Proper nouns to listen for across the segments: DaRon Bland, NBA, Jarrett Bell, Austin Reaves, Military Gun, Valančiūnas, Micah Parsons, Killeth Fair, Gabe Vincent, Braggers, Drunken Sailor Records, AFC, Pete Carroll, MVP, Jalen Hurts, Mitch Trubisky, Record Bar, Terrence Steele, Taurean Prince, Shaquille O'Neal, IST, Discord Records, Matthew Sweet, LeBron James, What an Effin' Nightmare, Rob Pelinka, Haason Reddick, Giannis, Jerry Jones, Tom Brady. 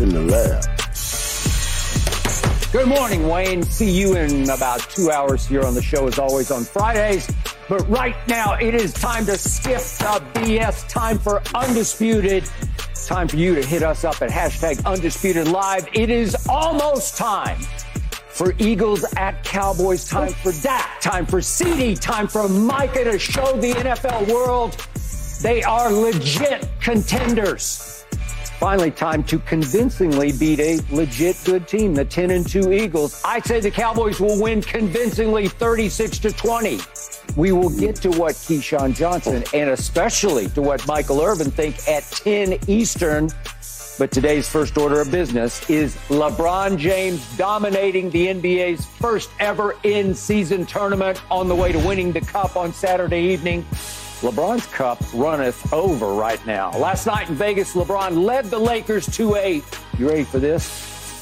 in the lab. Good morning, Wayne. See you in about 2 hours here on the show, as always, on Fridays. But right now, it is time to skip the BS, time for Undisputed. Time for you to hit us up at hashtag Undisputed Live. It is almost time for Eagles at Cowboys, time for Dak, time for CeeDee, time for Micah to show the NFL world they are legit contenders. Finally, time to convincingly beat a legit good team, the 10-2 Eagles. I say the Cowboys will win convincingly 36-20. We will get to what Keyshawn Johnson and especially to what Michael Irvin think at 10 Eastern. But today's first order of business is LeBron James dominating the NBA's first ever in-season tournament on the way to winning the cup on Saturday evening. LeBron's cup runneth over right now. Last night in Vegas, LeBron led the Lakers to a, you ready for this,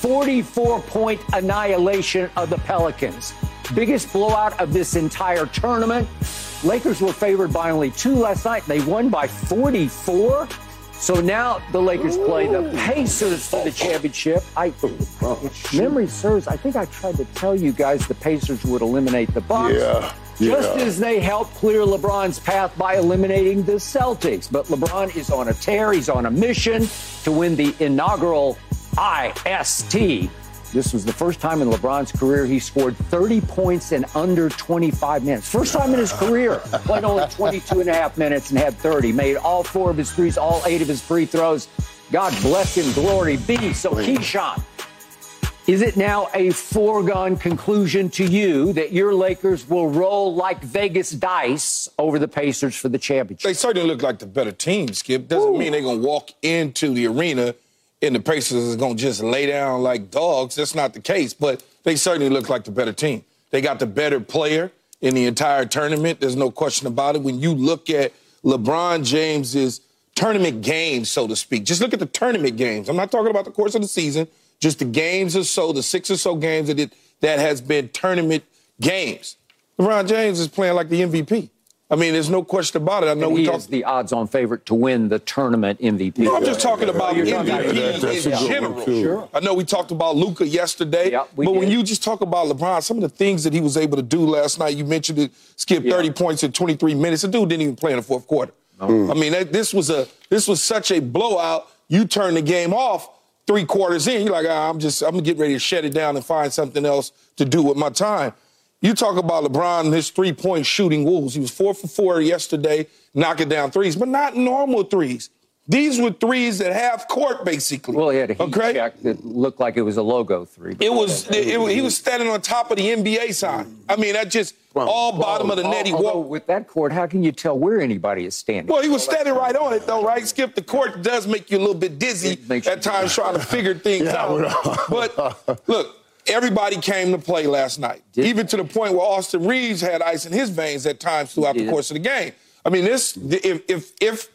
44-point annihilation of the Pelicans. Biggest blowout of this entire tournament. Lakers were favored by only 2 last night. They won by 44. So now the Lakers play the Pacers for the championship. If memory serves, I think I tried to tell you guys the Pacers would eliminate the Bucks. Just as they helped clear LeBron's path by eliminating the Celtics. But LeBron is on a tear. He's on a mission to win the inaugural IST. This was the first time in LeBron's career he scored 30 points in under 25 minutes. First time in his career. Played only 22 and a half minutes and had 30. Made all 4 of his threes, all 8 of his free throws. God bless him, glory be. So, Keyshawn, is it now a foregone conclusion to you that your Lakers will roll like Vegas dice over the Pacers for the championship? They certainly look like the better team, Skip. Doesn't mean they're going to walk into the arena and the Pacers is going to just lay down like dogs. That's not the case, but they certainly look like the better team. They got the better player in the entire tournament. There's no question about it. When you look at LeBron James's tournament games, so to speak, just look at the tournament games. I'm not talking about the course of the season. Just the games or so, the 6 or so games that has been tournament games. LeBron James is playing like the MVP. I mean, there's no question about it. I know he is the odds-on favorite to win the tournament MVP. No, I'm just talking about MVP in general. Sure. I know we talked about Luka yesterday, but when you just talk about LeBron, some of the things that he was able to do last night, you mentioned it, Skip, 30 points in 23 minutes. The dude didn't even play in the fourth quarter. I mean, this was such a blowout. You turn the game off 3 quarters in, you're like, I'm going to get ready to shut it down and find something else to do with my time. You talk about LeBron and his three-point shooting woes. He was 4 for 4 yesterday, knocking down threes, but not normal threes. These were threes that half court, basically. Well, he had a heat check that looked like it was a logo three. He was standing on top of the NBA sign. I mean, that just bottom of the net. With that court, how can you tell where anybody is standing? Well, he was standing right on it, though, right, Skip? The court does make you a little bit dizzy at times trying to figure things out. But, look, everybody came to play last night, even to the point where Austin Reaves had ice in his veins at times throughout the course of the game. I mean, if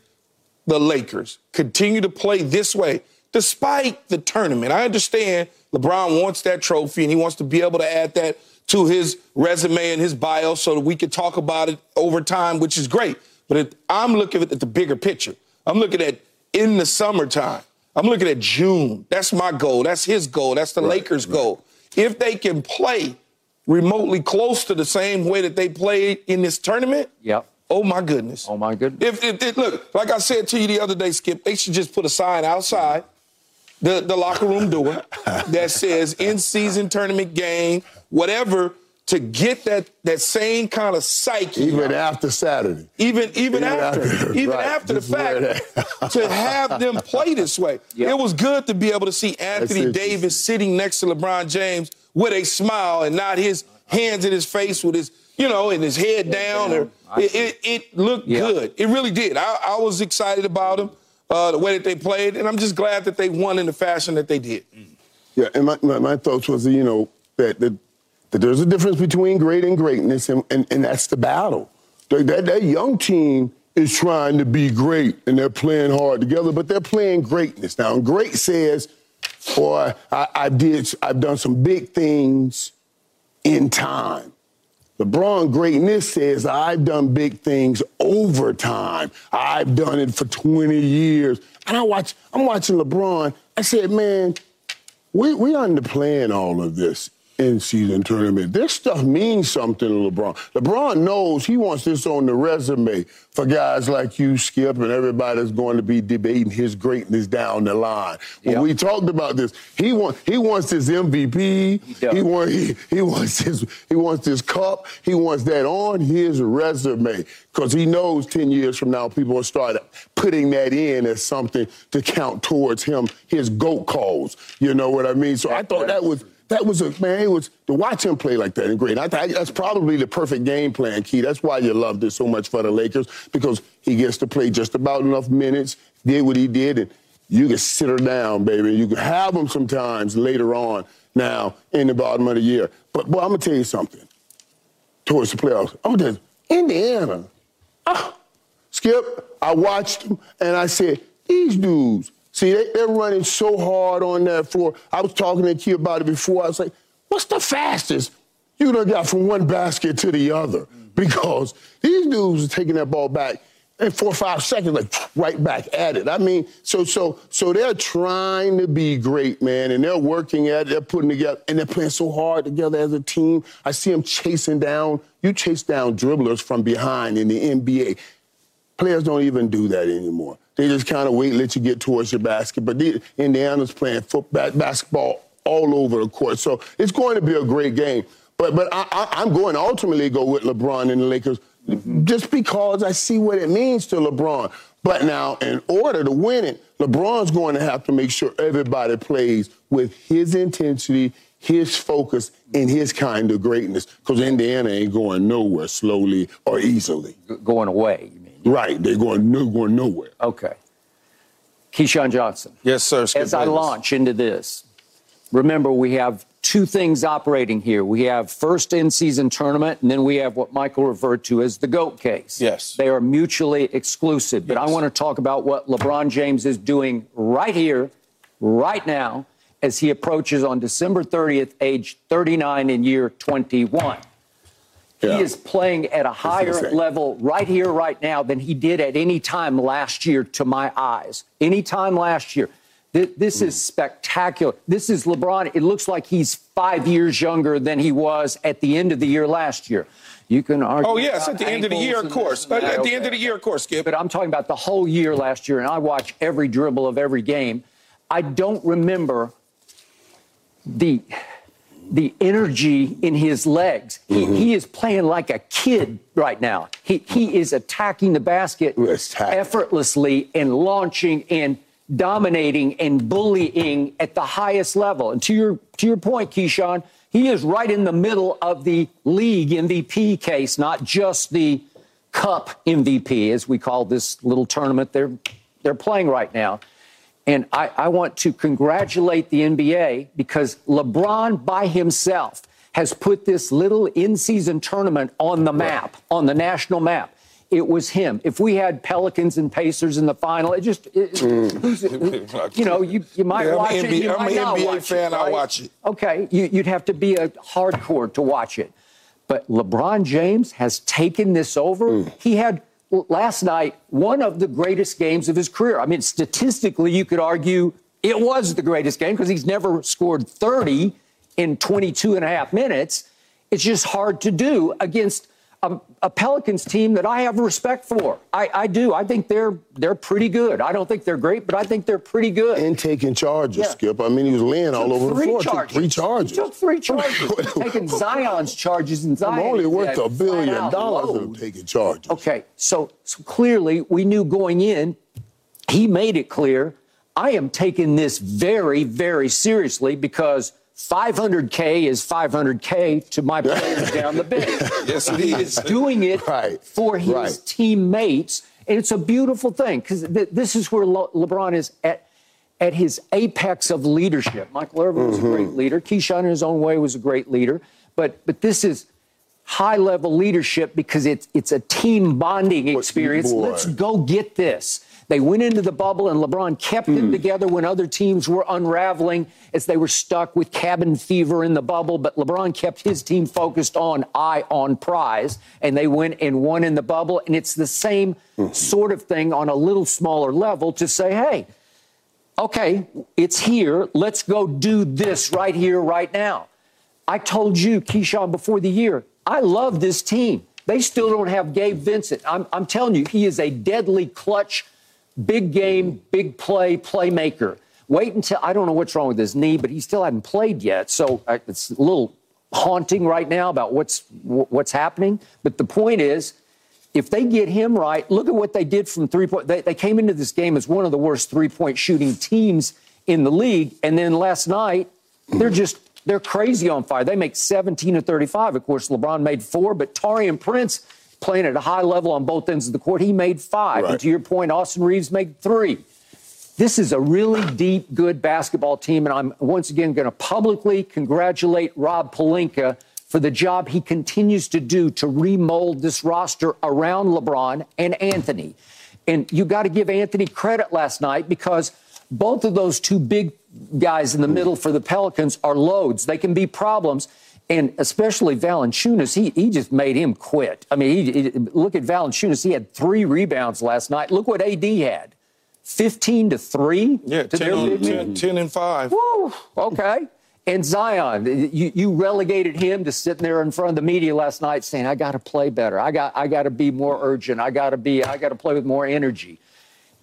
the Lakers continue to play this way, despite the tournament, I understand LeBron wants that trophy and he wants to be able to add that to his resume and his bio so that we could talk about it over time, which is great. But I'm looking at the bigger picture. I'm looking at in the summertime. I'm looking at June. That's my goal. That's his goal. That's the Lakers' goal. If they can play remotely close to the same way that they played in this tournament, oh, my goodness. Oh, my goodness. Look, like I said to you the other day, Skip, they should just put a sign outside the locker room door that says in-season tournament game, whatever, to get that same kind of psyche. Even after Saturday. Even after the fact, to have them play this way. It was good to be able to see Anthony Davis sitting next to LeBron James with a smile and not his hands in his face with his, and his head down. It looked good. It really did. I was excited about them, the way that they played, and I'm just glad that they won in the fashion that they did. Yeah, and my thoughts was, that there's a difference between great and greatness, and that's the battle. That young team is trying to be great, and they're playing hard together, but they're playing greatness. Now, and great says, boy, I've done some big things in time. LeBron greatness says, I've done big things over time. I've done it for 20 years. And I'm watching LeBron. I said, man, we underplaying all of this in-season tournament. This stuff means something to LeBron. LeBron knows he wants this on the resume for guys like you, Skip, and everybody that's going to be debating his greatness down the line. When we talked about this, he wants his MVP. Yep. He wants his cup. He wants that on his resume because he knows 10 years from now people will start putting that in as something to count towards him, his GOAT calls. You know what I mean? So I thought that was to watch him play like that and great. I think that's probably the perfect game plan, Key. That's why you loved it so much for the Lakers, because he gets to play just about enough minutes, did what he did, and you can sit her down, baby. You can have him sometimes later on now in the bottom of the year. But, boy, I'm going to tell you something. Towards the playoffs, I'm going to tell you, Indiana, Skip, I watched them, and I said, these dudes, see, they're running so hard on that floor. I was talking to Key about it before. I was like, what's the fastest you done got from one basket to the other? Because these dudes are taking that ball back in 4 or 5 seconds, like right back at it. I mean, so they're trying to be great, man, and they're working at it, they're putting together, and they're playing so hard together as a team. I see them chasing down. You chase down dribblers from behind in the NBA. Players don't even do that anymore. They just kind of wait, let you get towards your basket. But Indiana's playing football, basketball all over the court. So it's going to be a great game. But I'm going to ultimately go with LeBron and the Lakers just because I see what it means to LeBron. But now, in order to win it, LeBron's going to have to make sure everybody plays with his intensity, his focus, and his kind of greatness. Because Indiana ain't going nowhere slowly or easily. Going away. Right, they're going nowhere. Okay. Keyshawn Johnson. Yes, sir. As I launch into this, remember we have two things operating here. We have first in-season tournament, and then we have what Michael referred to as the GOAT case. Yes. They are mutually exclusive. But I want to talk about what LeBron James is doing right here, right now, as he approaches on December 30th, age 39 in year 21. He is playing at a higher level right here, right now, than he did at any time last year to my eyes. Any time last year. This is spectacular. This is LeBron. It looks like he's 5 years younger than he was at the end of the year last year. You can argue. Oh, yes, at the end of the year, of course. At the end of the year, of course, Skip. But I'm talking about the whole year last year, and I watch every dribble of every game. I don't remember the energy in his legs. He is playing like a kid right now. He is attacking the basket effortlessly and launching and dominating and bullying at the highest level. And to your point, Keyshawn, he is right in the middle of the league MVP case, not just the cup MVP, as we call this little tournament they're playing right now. And I want to congratulate the NBA because LeBron by himself has put this little in-season tournament on the map, on the national map. It was him. If we had Pelicans and Pacers in the final, it just, you might watch it, you might not watch it. I'm an NBA fan, I watch it. Okay, you'd have to be a hardcore to watch it. But LeBron James has taken this over. He had... last night, one of the greatest games of his career. I mean, statistically, you could argue it was the greatest game because he's never scored 30 in 22 and a half minutes. It's just hard to do against a Pelicans team that I have respect for. I do. I think they're pretty good. I don't think they're great, but I think they're pretty good. And taking charges, Skip. I mean, he was laying all over the floor. He took three charges. Taking Zion's charges and Zion. I'm only worth $1 billion of taking charges. Okay, so clearly we knew going in, he made it clear, I am taking this very, very seriously because $500K is $500K to my players down the bench. Yes, it is. He's doing it for his teammates, and it's a beautiful thing because this is where LeBron is at his apex of leadership. Michael Irvin was a great leader. Keyshawn, in his own way, was a great leader. But this is high-level leadership because it's a team bonding experience. Let's go get this. They went into the bubble, and LeBron kept them together when other teams were unraveling as they were stuck with cabin fever in the bubble. But LeBron kept his team focused on eye on prize, and they went and won in the bubble. And it's the same sort of thing on a little smaller level to say, hey, okay, it's here. Let's go do this right here, right now. I told you, Keyshawn, before the year, I love this team. They still don't have Gabe Vincent. I'm telling you, he is a deadly clutch, big game, big play, playmaker. Wait until, I don't know what's wrong with his knee, but he still hadn't played yet. So it's a little haunting right now about what's happening. But the point is, if they get him right, look at what they did from three-point. They came into this game as one of the worst three-point shooting teams in the league. And then last night, they're crazy on fire. They make 17 of 35. Of course, LeBron made 4, but Taurean Prince playing at a high level on both ends of the court. He made 5. Right. And to your point, Austin Reaves made 3. This is a really deep, good basketball team, and I'm once again going to publicly congratulate Rob Pelinka for the job he continues to do to remold this roster around LeBron and Anthony. And you got to give Anthony credit last night because both of those two big guys in the middle for the Pelicans are loads. They can be problems. And especially Valančiūnas, he just made him quit. I mean, look at Valančiūnas. He had 3 rebounds last night. Look what AD had. 15 to 3. Yeah, to 10 and 5. Woo, okay. And Zion, you relegated him to sitting there in front of the media last night saying, I got to play better. I got to be more urgent. I got to play with more energy.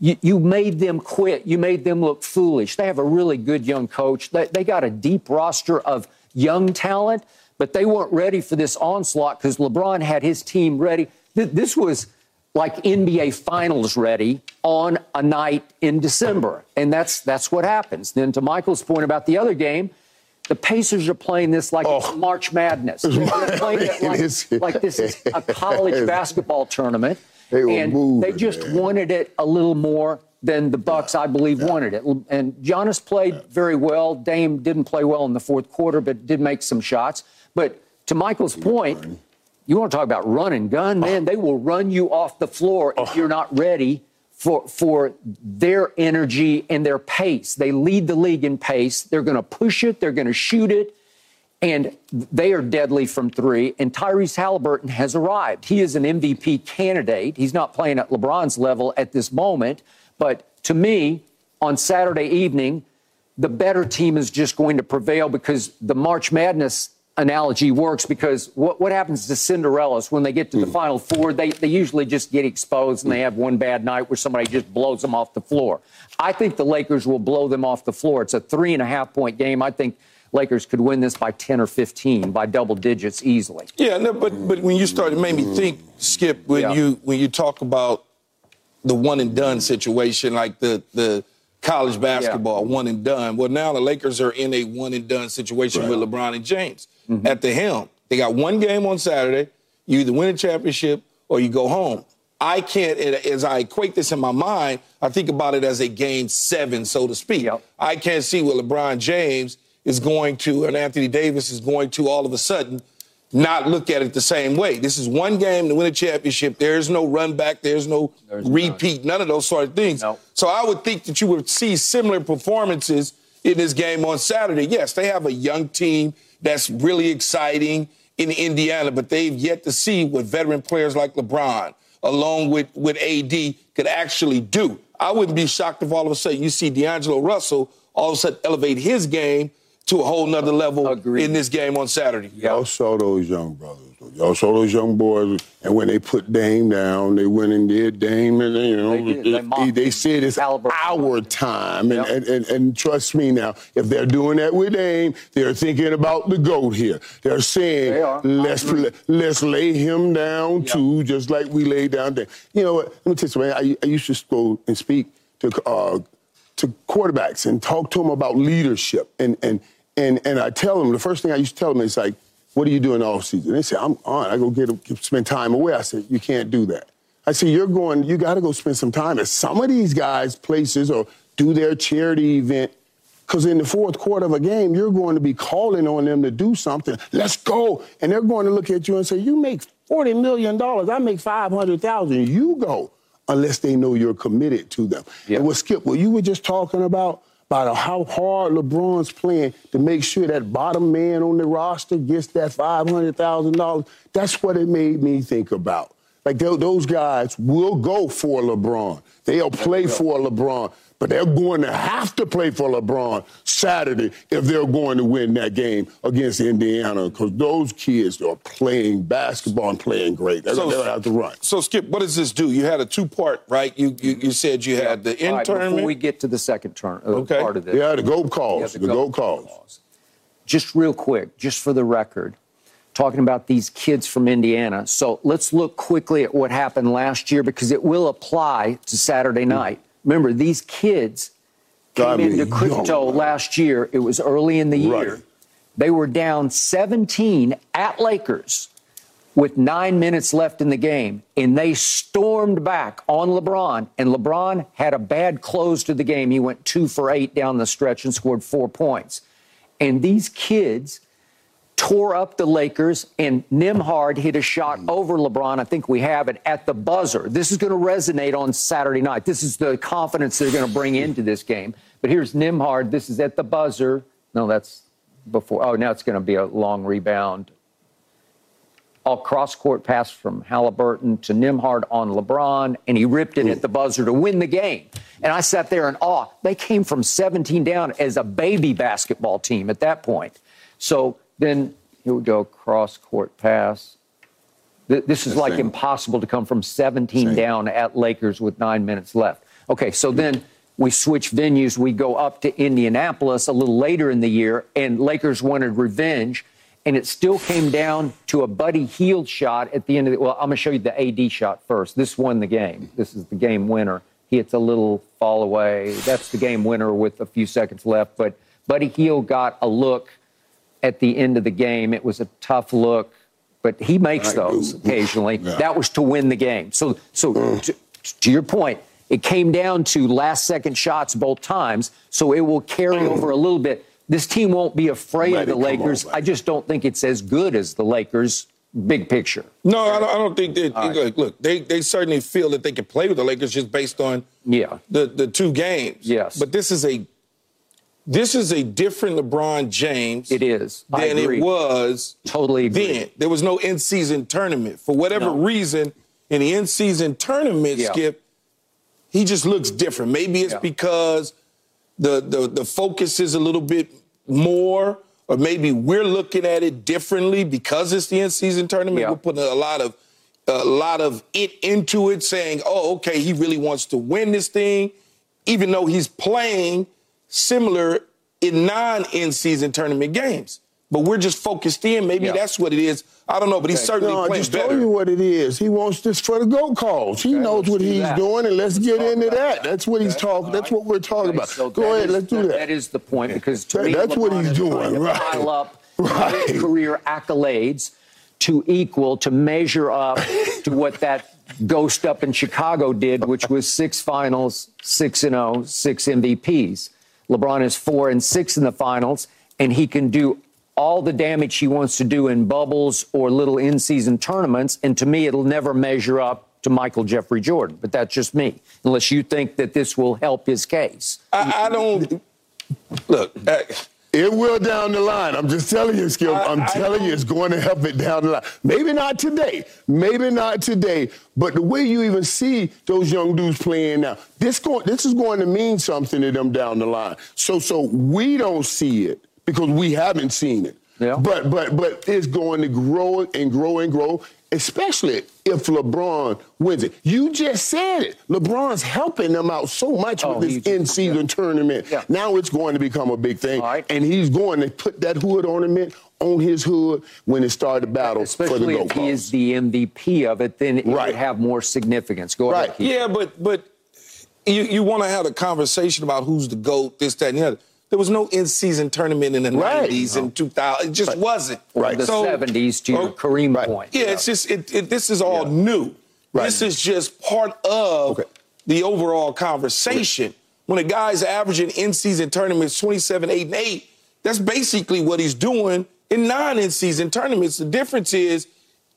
You made them quit. You made them look foolish. They have a really good young coach. They got a deep roster of young talent, but they weren't ready for this onslaught because LeBron had his team ready. This was like NBA Finals ready on a night in December. And that's what happens. Then to Michael's point about the other game, the Pacers are playing this like it's March Madness. They're playing it like this is a college basketball tournament. They just wanted it a little more than the Bucks, I believe, wanted it. And Giannis played very well. Dame didn't play well in the fourth quarter, but did make some shots. But to Michael's point, you want to talk about run and gun, man, they will run you off the floor if you're not ready for their energy and their pace. They lead the league in pace. They're going to push it. They're going to shoot it. And they are deadly from 3. And Tyrese Haliburton has arrived. He is an MVP candidate. He's not playing at LeBron's level at this moment. But to me, on Saturday evening, the better team is just going to prevail because the March Madness analogy works because what happens to Cinderellas when they get to the Final Four? They usually just get exposed and they have one bad night where somebody just blows them off the floor. I think the Lakers will blow them off the floor. It's a 3.5-point game. I think Lakers could win this by 10 or 15, by double digits easily. Yeah, no, but when you started, it made me think, Skip, when you talk about the one and done situation, like the college basketball, one and done. Well, now the Lakers are in a one and done situation with LeBron and James at the helm. They got one game on Saturday. You either win a championship or you go home. I can't, as I equate this in my mind, I think about it as a game 7, so to speak. Yep. I can't see what LeBron James is going to and Anthony Davis is going to all of a sudden not look at it the same way. This is one game to win a championship. There's no run back. There's repeat, none of those sort of things. Nope. So I would think that you would see similar performances in this game on Saturday. Yes, they have a young team that's really exciting in Indiana, but they've yet to see what veteran players like LeBron, along with AD, could actually do. I wouldn't be shocked if all of a sudden you see D'Angelo Russell all of a sudden elevate his game to a whole nother level in this game on Saturday. Y'all saw those young brothers. Y'all saw those young boys, and when they put Dame down, they went and did Dame, and they said it's our time. And trust me now, if they're doing that with Dame, they're thinking about the GOAT here. They're saying let's lay him down too, just like we laid down Dame. You know what? Let me tell you something. I used to go and speak to quarterbacks and talk to them about leadership, and I tell them the first thing I used to tell them is like, what are you doing all season? They say, I'm on. I go spend time away. I said, you can't do that. I said, you got to go spend some time at some of these guys' places or do their charity event. Because in the fourth quarter of a game, you're going to be calling on them to do something. Let's go. And they're going to look at you and say, you make $40 million. I make $500,000. You go. Unless they know you're committed to them. Yep. And Skip, you were just talking about how hard LeBron's playing to make sure that bottom man on the roster gets that $500,000. That's what it made me think about. Like, those guys will go for LeBron. They'll play for LeBron. But they're going to have to play for LeBron Saturday if they're going to win that game against Indiana, because those kids are playing basketball and playing great. They're going to have to run. So, Skip, what does this do? You had a two-part, right? You said you had the intern. Right, before we get to the second part of this. Yeah, the go calls. The go calls. Just real quick, just for the record, talking about these kids from Indiana. So let's look quickly at what happened last year, because it will apply to Saturday night. Remember, these kids came into crypto last year. It was early in the year. Right. They were down 17 at Lakers with 9 minutes left in the game, and they stormed back on LeBron, and LeBron had a bad close to the game. He went 2 for 8 down the stretch and scored 4 points. And these kids tore up the Lakers, and Nembhard hit a shot over LeBron. I think we have it at the buzzer. This is going to resonate on Saturday night. This is the confidence they're going to bring into this game. But here's Nembhard. This is at the buzzer. No, that's before. Oh, now it's going to be a long rebound. All cross-court pass from Haliburton to Nembhard on LeBron, and he ripped it at the buzzer to win the game. And I sat there in awe. They came from 17 down as a baby basketball team at that point. So then here we go, cross-court pass. This is like impossible to come from 17 down at Lakers with 9 minutes left. Okay, so then we switch venues. We go up to Indianapolis a little later in the year, and Lakers wanted revenge, and it still came down to a Buddy Hield shot at the end of the – well, I'm going to show you the AD shot first. This won the game. This is the game winner. He hits a little fall away. That's the game winner with a few seconds left, but Buddy Hield got a look – at the end of the game. It was a tough look, but he makes those occasionally. Yeah. That was to win the game. So to your point, it came down to last-second shots both times, so it will carry over a little bit. This team won't be afraid of the Lakers. I just don't think it's as good as the Lakers, big picture. No, I don't think that. Look, they certainly feel that they can play with the Lakers just based on the two games. Yes. But this is a... this is a different LeBron James. It is. Than it was. Totally agree. Then there was no in-season tournament for whatever reason. In the in-season tournament, Skip, he just looks different. Maybe it's because the focus is a little bit more, or maybe we're looking at it differently because it's the in-season tournament. We're putting a lot of it into it, saying, "Oh, okay, he really wants to win this thing," even though he's playing similar in non-in-season tournament games. But we're just focused in. Maybe that's what it is. I don't know, but he's certainly playing better. I just told you what it is. He wants this for the go calls. He knows what he's doing, and let's get into that. That's what he's talking. That's what we're talking about. So go ahead, let's do that. That is the point, because to me, that's what he's doing. Pile up career accolades to equal, to measure up to what that ghost up in Chicago did, which was 6 finals, 6-0, 6 MVPs. LeBron is 4 and 6 in the finals, and he can do all the damage he wants to do in bubbles or little in-season tournaments. And to me, it'll never measure up to Michael Jeffrey Jordan. But that's just me, unless you think that this will help his case. I don't. Look, it will down the line. I'm just telling you, Skip. I'm telling you, it's going to help it down the line. Maybe not today. Maybe not today. But the way you even see those young dudes playing now, this is going to mean something to them down the line. So we don't see it because we haven't seen it. Yeah. But it's going to grow and grow and grow, especially if LeBron wins it. You just said it. LeBron's helping them out so much with this in-season tournament. Yeah. Now it's going to become a big thing, and he's going to put that hood ornament on his hood when it started the battle for the go-calls. Especially if he is the MVP of it, then it would have more significance. Go ahead. Yeah, but you want to have a conversation about who's the GOAT, this, that, and the other. There was no in-season tournament in the 90s and 2000s. It just wasn't. Right. The 70s to your Kareem point. Yeah, it's just this is all new. Right. This is just part of the overall conversation. When a guy's averaging in-season tournaments 27, 8, and 8, that's basically what he's doing in non-in-season tournaments. The difference is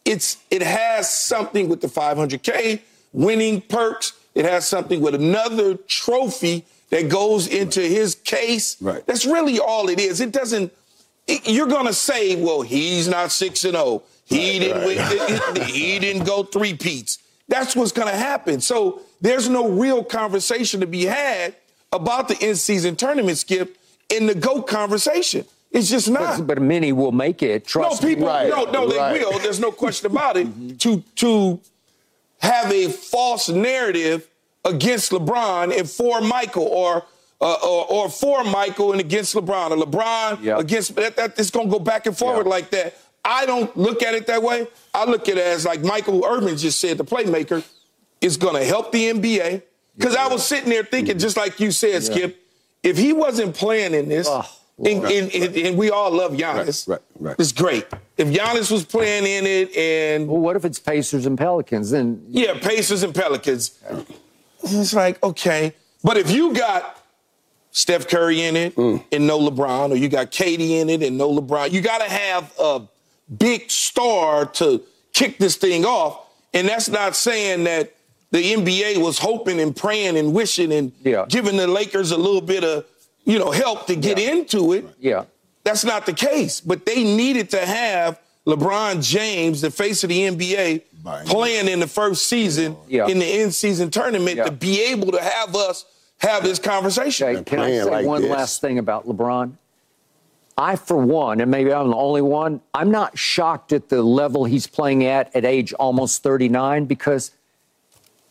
it has something with the 500K, winning perks. It has something with another trophy that goes into his case. Right. That's really all it is. You're going to say, well, he's not 6-0. He didn't go three-peats. That's what's going to happen. So there's no real conversation to be had about the in-season tournament, Skip, in the GOAT conversation. It's just not. But many will make it. Trust me. No, they will. There's no question about it. To have a false narrative against LeBron and for Michael, or for Michael and against LeBron, or LeBron against that. It's going to go back and forward like that. I don't look at it that way. I look at it as, like Michael Irvin just said, the playmaker is going to help the NBA. Because I was sitting there thinking, just like you said, Skip, if he wasn't playing in this, and we all love Giannis, it's great. If Giannis was playing in it and... Well, what if it's Pacers and Pelicans? Then yeah, Pacers and Pelicans. It's like, okay. But if you got Steph Curry in it and no LeBron, or you got KD in it and no LeBron, you got to have a big star to kick this thing off. And that's not saying that the NBA was hoping and praying and wishing and giving the Lakers a little bit of, you know, help to get into it. Yeah. That's not the case. But they needed to have LeBron James, the face of the NBA, playing in the first season in the in-season tournament to be able to have us have this conversation. Okay, can I say like one last thing about LeBron? I, for one, and maybe I'm the only one, I'm not shocked at the level he's playing at age almost 39, because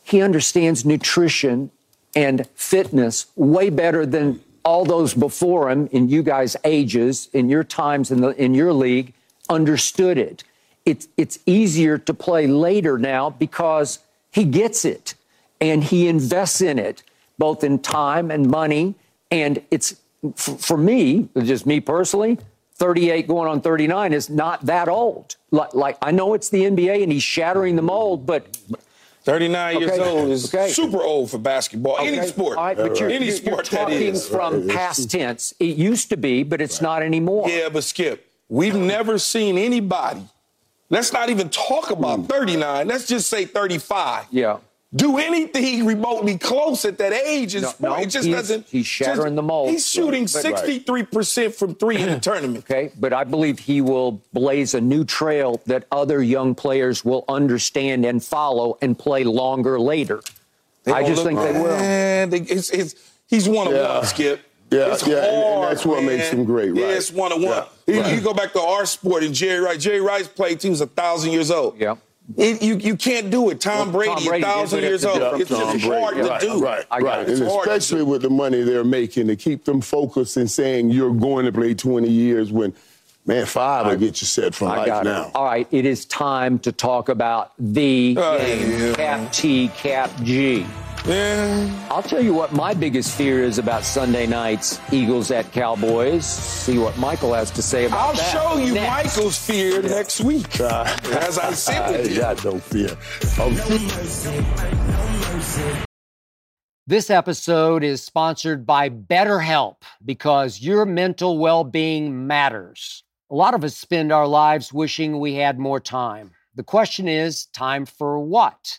he understands nutrition and fitness way better than all those before him in you guys' ages, in your times in your league, understood it. It's easier to play later now because he gets it and he invests in it, both in time and money. And it's, for me, just me personally, 38 going on 39 is not that old. Like I know it's the NBA and he's shattering the mold, but 39 years old is super old for basketball, any sport. All right, but you're talking past tense. It used to be, but it's not anymore. Yeah, but Skip, we've never seen anybody, let's not even talk about 39, let's just say 35. Yeah. Do anything remotely close at that age is it just doesn't. He's shattering the mold. He's shooting 63% from three in the tournament. Okay, but I believe he will blaze a new trail that other young players will understand and follow and play longer later. I just think they will. Man, he's one of one, Skip. Yeah, it's hard, and that's what makes him great, right? Yeah, it's one of one. You go back to our sport and Jerry Rice. Jerry Rice played till he was 1,000 years old. Yeah. You can't do it. Tom Brady, 1,000 years old. It's just hard to do. Right. And especially with the money they're making, to keep them focused and saying you're going to play 20 years when, man, 5 will get you set for life now. All right, it is time to talk about the game, Cap T, Cap G. Yeah. I'll tell you what my biggest fear is about Sunday night's Eagles at Cowboys. See what Michael has to say about that. I'll show you Michael's fear next week. As I sit with you. I don't fear. This episode is sponsored by BetterHelp, because your mental well-being matters. A lot of us spend our lives wishing we had more time. The question is, time for what?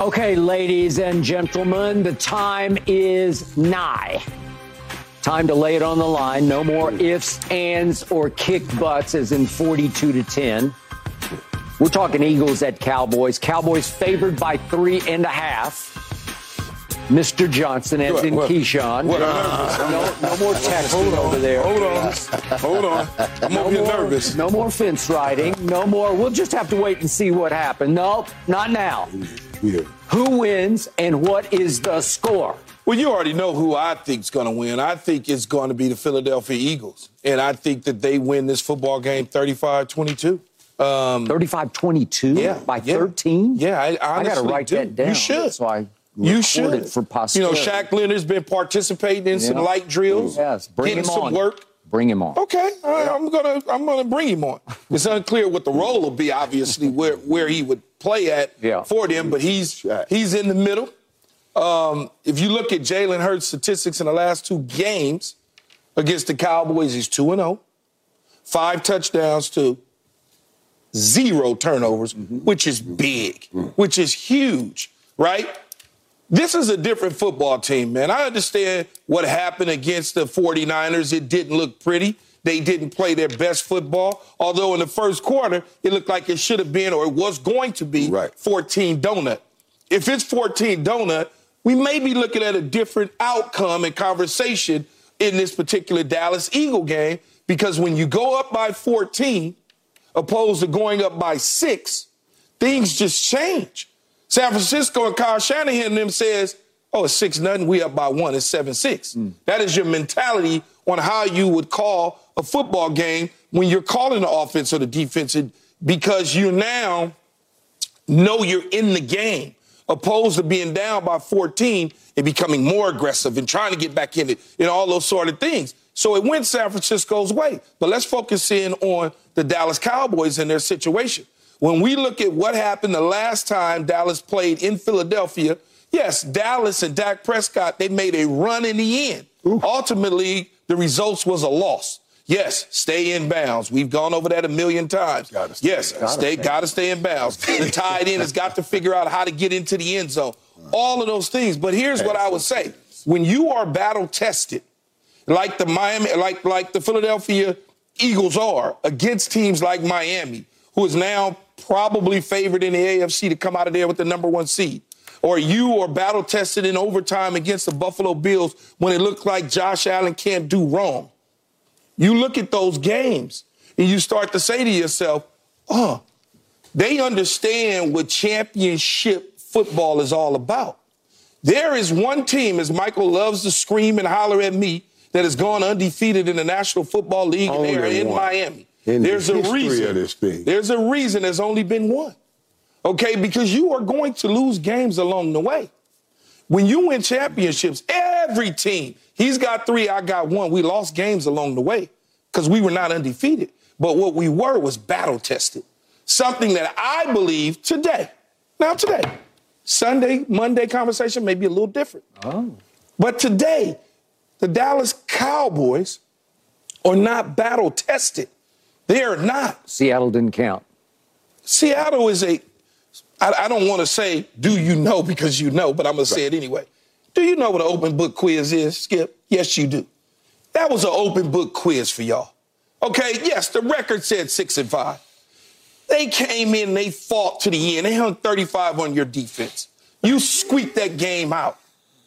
Okay, ladies and gentlemen, the time is nigh. Time to lay it on the line. No more ifs, ands, or kick butts as in 42-10. We're talking Eagles at Cowboys. Cowboys favored by 3.5. Mr. Johnson, as in Keyshawn. No more texting over there. Hold on. I'm going to get nervous. No more fence riding. No more. We'll just have to wait and see what happened. Nope, not now. Yeah. Who wins and what is the score? Well, you already know who I think's going to win. I think it's going to be the Philadelphia Eagles. And I think that they win this football game 35-22. 35-22? Yeah. By 13? Yeah, I got to write that down. You should. That's why. You should. For posterity. You know, Shaq Leonard's been participating in some light drills. Yes, bring him on. Getting some work. Bring him on. Okay, right. I'm gonna bring him on. It's unclear what the role will be, obviously, where he would play at for them, but he's in the middle. If you look at Jalen Hurts' statistics in the last two games against the Cowboys, he's 2-0, 5 touchdowns to 0 turnovers, which is big, which is huge, right? This is a different football team, man. I understand what happened against the 49ers. It didn't look pretty. They didn't play their best football, although in the first quarter, it looked like it should have been or it was going to be 14 donut. If it's 14 donut, we may be looking at a different outcome and conversation in this particular Dallas Eagle game, because when you go up by 14 opposed to going up by 6, things just change. San Francisco and Kyle Shanahan and them says, oh, it's 6-0, we up by 1, it's 7-6. That is your mentality on how you would call a football game when you're calling the offense or the defense, because you now know you're in the game, opposed to being down by 14 and becoming more aggressive and trying to get back in it and all those sort of things. So it went San Francisco's way. But let's focus in on the Dallas Cowboys and their situation. When we look at what happened the last time Dallas played in Philadelphia, yes, Dallas and Dak Prescott, they made a run in the end. Ooh. Ultimately, the results was a loss. Yes, stay in bounds. We've gone over that a million times. Gotta stay in bounds. The tight end has got to figure out how to get into the end zone. All of those things. But here's what I would say. When you are battle-tested, like the Philadelphia Eagles are, against teams like Miami, who is now probably favored in the AFC to come out of there with the #1 seed, or you are battle-tested in overtime against the Buffalo Bills when it looked like Josh Allen can't do wrong. You look at those games, and you start to say to yourself, oh, they understand what championship football is all about. There is one team, as Michael loves to scream and holler at me, that has gone undefeated in the National Football League, and they are in Miami. There's a reason. There's a reason there's only been one. Okay, because you are going to lose games along the way. When you win championships, every team, he's got 3, I got 1. We lost games along the way because we were not undefeated. But what we were was battle-tested, something that I believe today. Now, today, Sunday, Monday conversation may be a little different. Oh. But today, the Dallas Cowboys are not battle-tested. They are not. Seattle didn't count. Seattle is a, I don't want to say, do you know, because you know, but I'm going to say it anyway. Do you know what an open book quiz is, Skip? Yes, you do. That was an open book quiz for y'all. Okay, yes, the record said 6-5. They came in, they fought to the end. They hung 35 on your defense. You squeaked that game out.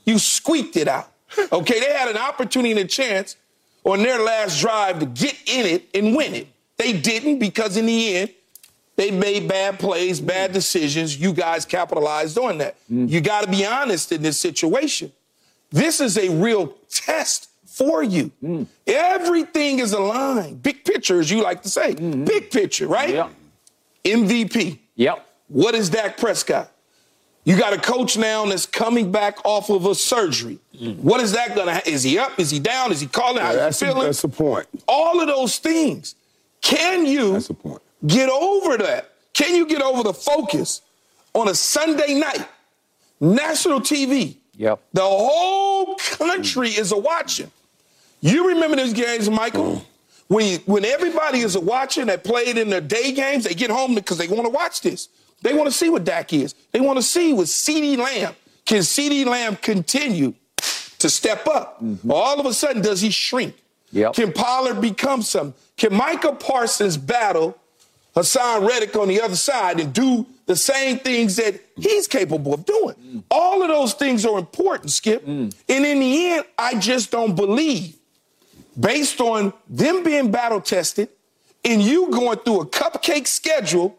You squeaked it out. Okay, they had an opportunity and a chance on their last drive to get in it and win it. They didn't, because in the end, they made bad plays, bad decisions. You guys capitalized on that. You got to be honest in this situation. This is a real test for you. Everything is aligned. Big picture, as you like to say. Big picture, right? Yep. MVP. Yep. What is Dak Prescott? You got a coach now that's coming back off of a surgery. What is that going to Is he up? Is he down? Is he calling? How you feeling? That's the point. All of those things. Can you get over that? Can you get over the focus on a Sunday night, national TV? Yep. The whole country is watching. You remember those games, Michael? When everybody is watching that played in their day games, they get home because they want to watch this. They want to see what Dak is. They want to see what CeeDee Lamb. Can CeeDee Lamb continue to step up. Mm-hmm. All of a sudden, does he shrink? Yep. Can Pollard become something? Can Micah Parsons battle Haason Reddick on the other side and do the same things that he's capable of doing? Mm. All of those things are important, Skip. Mm. And in the end, I just don't believe, based on them being battle-tested and you going through a cupcake schedule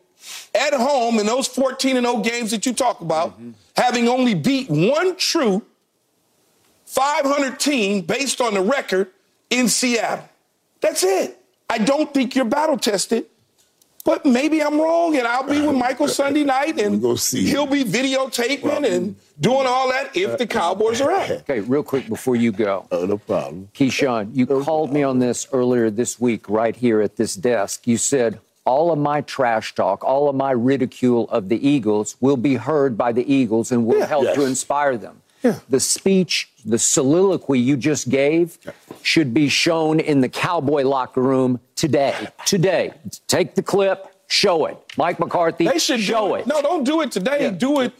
at home in those 14-0 games that you talk about, mm-hmm. having only beat one true 500 team based on the record in Seattle. That's it. I don't think you're battle-tested, but maybe I'm wrong, and I'll be with Michael Sunday night, and he'll be videotaping and doing all that if the Cowboys are out. Okay, real quick before you go. Oh, no problem. Keyshawn, you called me on this earlier this week right here at this desk. You said, all of my trash talk, all of my ridicule of the Eagles will be heard by the Eagles and will help to inspire them. Yeah. The speech, the soliloquy you just gave should be shown in the Cowboy locker room today. Today. Take the clip, show it. Mike McCarthy, show it. No, don't do it today. Yeah. Do it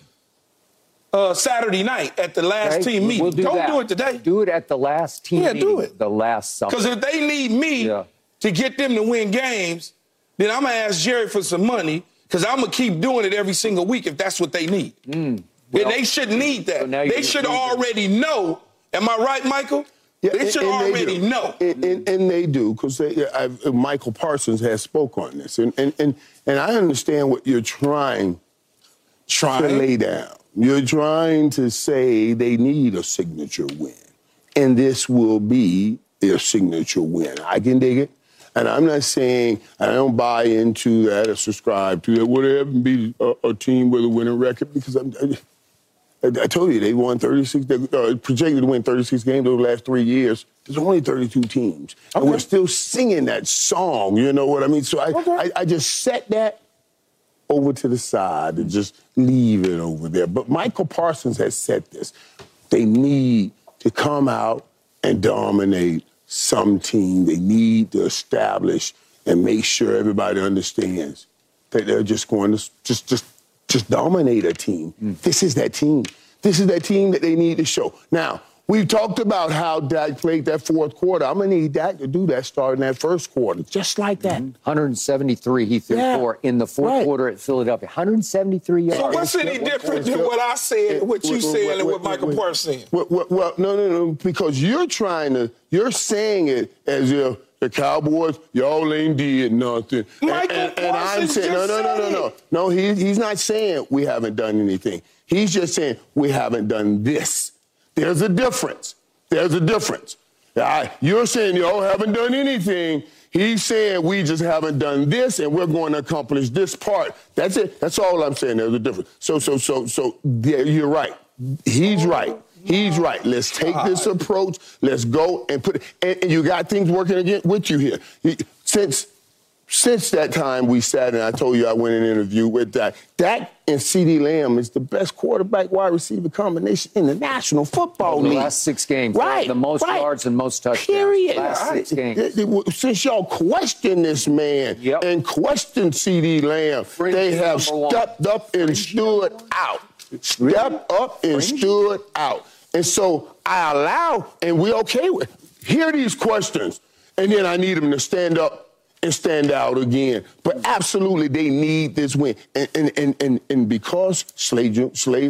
Saturday night at the last team meeting. We'll do do it today. Do it at the last team meeting. Yeah, do it. The last summer. Because if they need me to get them to win games, then I'm going to ask Jerry for some money because I'm going to keep doing it every single week if that's what they need. Mm. Well, they shouldn't need that. So they should already know. Am I right, Michael? Yeah, they should already know. And they do, because Michael Parsons has spoke on this. And I understand what you're trying to lay down. You're trying to say they need a signature win, and this will be their signature win. I can dig it. And I'm not saying I don't buy into that or subscribe to that. Would it ever be a team with a winning record? Because I told you, they won 36. They projected to win 36 games over the last 3 years. There's only 32 teams. Okay. And we're still singing that song, you know what I mean? So I just set that over to the side and just leave it over there. But Michael Parsons has said this. They need to come out and dominate some team. They need to establish and make sure everybody understands that they're just going to just dominate a team. Mm. This is that team. This is that team that they need to show. Now, we've talked about how Dak played that fourth quarter. I'm going to need Dak to do that starting that first quarter, just like that. Mm-hmm. 173 he threw for in the fourth quarter at Philadelphia. 173 yards. So what's any different than what I said, what you said, and what Michael Parsons said? Well, no, because you're saying it as if the Cowboys, y'all ain't did nothing. Michael and I'm saying, no. He's not saying we haven't done anything. He's just saying we haven't done this. There's a difference. There's a difference. You're saying y'all haven't done anything. He's saying we just haven't done this, and we're going to accomplish this part. That's it. That's all I'm saying. There's a difference. So you're right. He's right. He's right. Let's take this approach. Let's go and put it. And you got things working with you here. Since that time we sat and I told you I went in an interview with Dak. Dak and CeeDee Lamb is the best quarterback-wide receiver combination in the National Football League. The last six games. Right. The most yards and most touchdowns. Period. Last six games. Since y'all question this man and question CeeDee Lamb, they have stepped up and stood out. Stepped up and stood out. And so I allow, and we're okay with it. Hear these questions, and then I need them to stand up and stand out again. But absolutely, they need this win. And because Slade's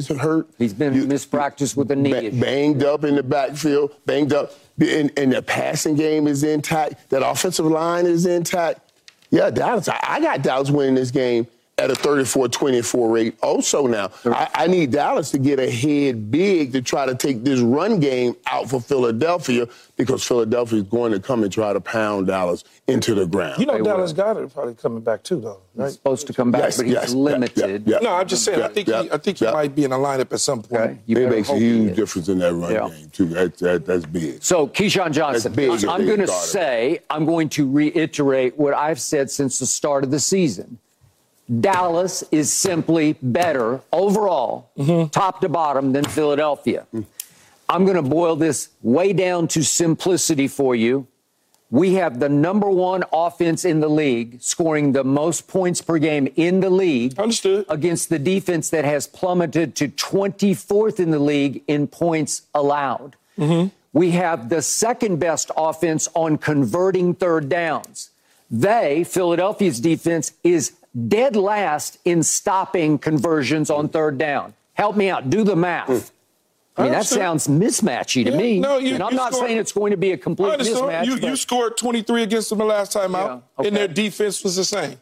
hurt. He's been mispracticed with a knee. Banged up in the backfield, banged up. And the passing game is intact. That offensive line is intact. Yeah, Dallas. I got Dallas winning this game at a 34-24 rate also now. I need Dallas to get ahead big to try to take this run game out for Philadelphia, because Philadelphia is going to come and try to pound Dallas into the ground. You know, Dallas Goedert probably coming back too, though. Right? He's supposed to come back, but he's limited. Yeah, yeah. No, I'm just saying, I think he might be in a lineup at some point. Okay. It makes a huge difference in that run game, too. That's big. So, Keyshawn Johnson, I'm going to say, I'm going to reiterate what I've said since the start of the season. Dallas is simply better overall, top to bottom, than Philadelphia. Mm. I'm going to boil this way down to simplicity for you. We have the number one offense in the league, scoring the most points per game in the league. Understood. Against the defense that has plummeted to 24th in the league in points allowed. Mm-hmm. We have the second best offense on converting third downs. Philadelphia's defense is dead last in stopping conversions on third down. Help me out. Do the math. I mean, that sounds mismatchy to me. No, I'm not saying it's going to be a complete mismatch. You scored 23 against them the last time out, and their defense was the same.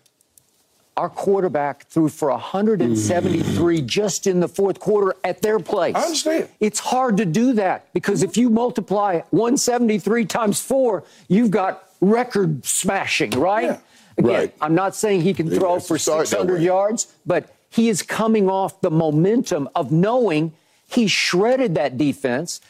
Our quarterback threw for 173 just in the fourth quarter at their place. I understand. It's hard to do that because if you multiply 173 times 4, you've got record smashing, right? Yeah. Again, I'm not saying he can throw for 600 yards, but he is coming off the momentum of knowing he shredded that defense,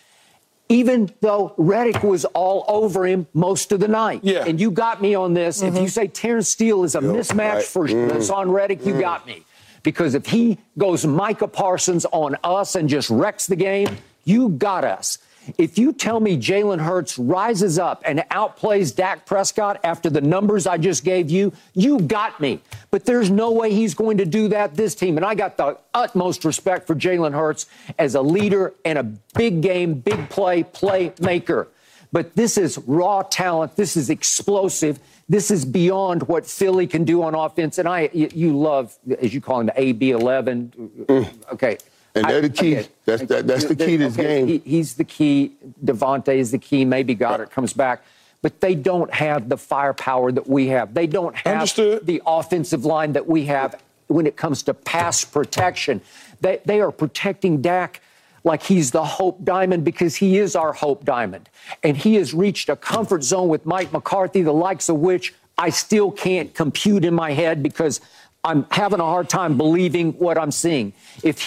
even though Reddick was all over him most of the night. Yeah. And you got me on this. If you say Terrence Steele is a mismatch for Haason Reddick, you got me. Because if he goes Micah Parsons on us and just wrecks the game, you got us. If you tell me Jalen Hurts rises up and outplays Dak Prescott after the numbers I just gave you, you got me. But there's no way he's going to do that this team. And I got the utmost respect for Jalen Hurts as a leader and a big game, big play, playmaker. But this is raw talent. This is explosive. This is beyond what Philly can do on offense. And you love, as you call him, the AB11. Okay. And they're the key. That's the key to this game. He's the key. DeVonta is the key. Maybe Goddard comes back. But they don't have the firepower that we have. They don't have the offensive line that we have when it comes to pass protection. They are protecting Dak like he's the Hope Diamond because he is our Hope Diamond. And he has reached a comfort zone with Mike McCarthy, the likes of which I still can't compute in my head because I'm having a hard time believing what I'm seeing. If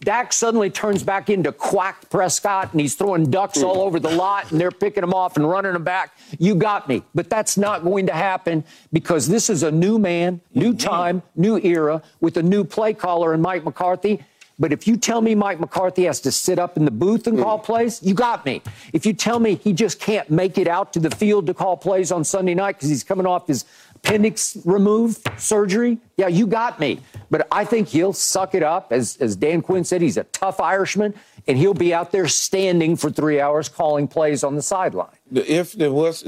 Dak suddenly turns back into Quack Prescott and he's throwing ducks all over the lot and they're picking them off and running them back, you got me. But that's not going to happen because this is a new man, new time, new era with a new play caller in Mike McCarthy. But if you tell me Mike McCarthy has to sit up in the booth and call plays, you got me. If you tell me he just can't make it out to the field to call plays on Sunday night because he's coming off his appendix removed surgery, yeah, you got me. But I think he'll suck it up. As Dan Quinn said, he's a tough Irishman, and he'll be out there standing for 3 hours calling plays on the sideline. It's a lot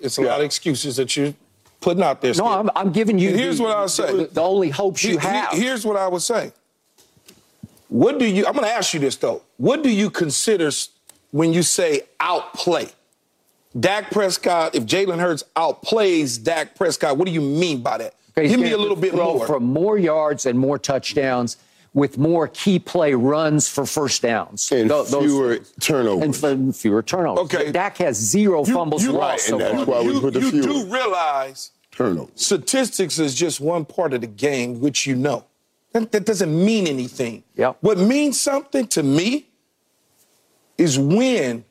of excuses that you're putting out there. No, I'm giving you the only hopes you have. Here's what I would say. I'm going to ask you this, though. What do you consider when you say outplay? Dak Prescott, if Jalen Hurts outplays Dak Prescott, what do you mean by that? Okay, give me a little bit more. For more yards and more touchdowns with more key play runs for first downs. And fewer turnovers. And fewer turnovers. Okay. Dak has 0 fumbles lost. And that's why we put the fewer. You do realize statistics is just one part of the game, which you know. That doesn't mean anything. Yep. What means something to me is when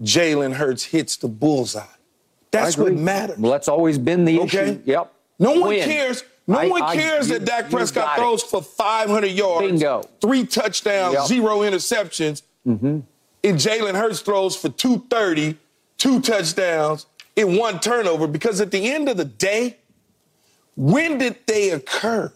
Jalen Hurts hits the bullseye. That's what matters. Well, that's always been the issue. Yep. No one cares that Dak Prescott throws for 500 yards, 3 touchdowns, 0 interceptions, and Jalen Hurts throws for 230, 2 touchdowns, and 1 turnover. Because at the end of the day, when did they occur?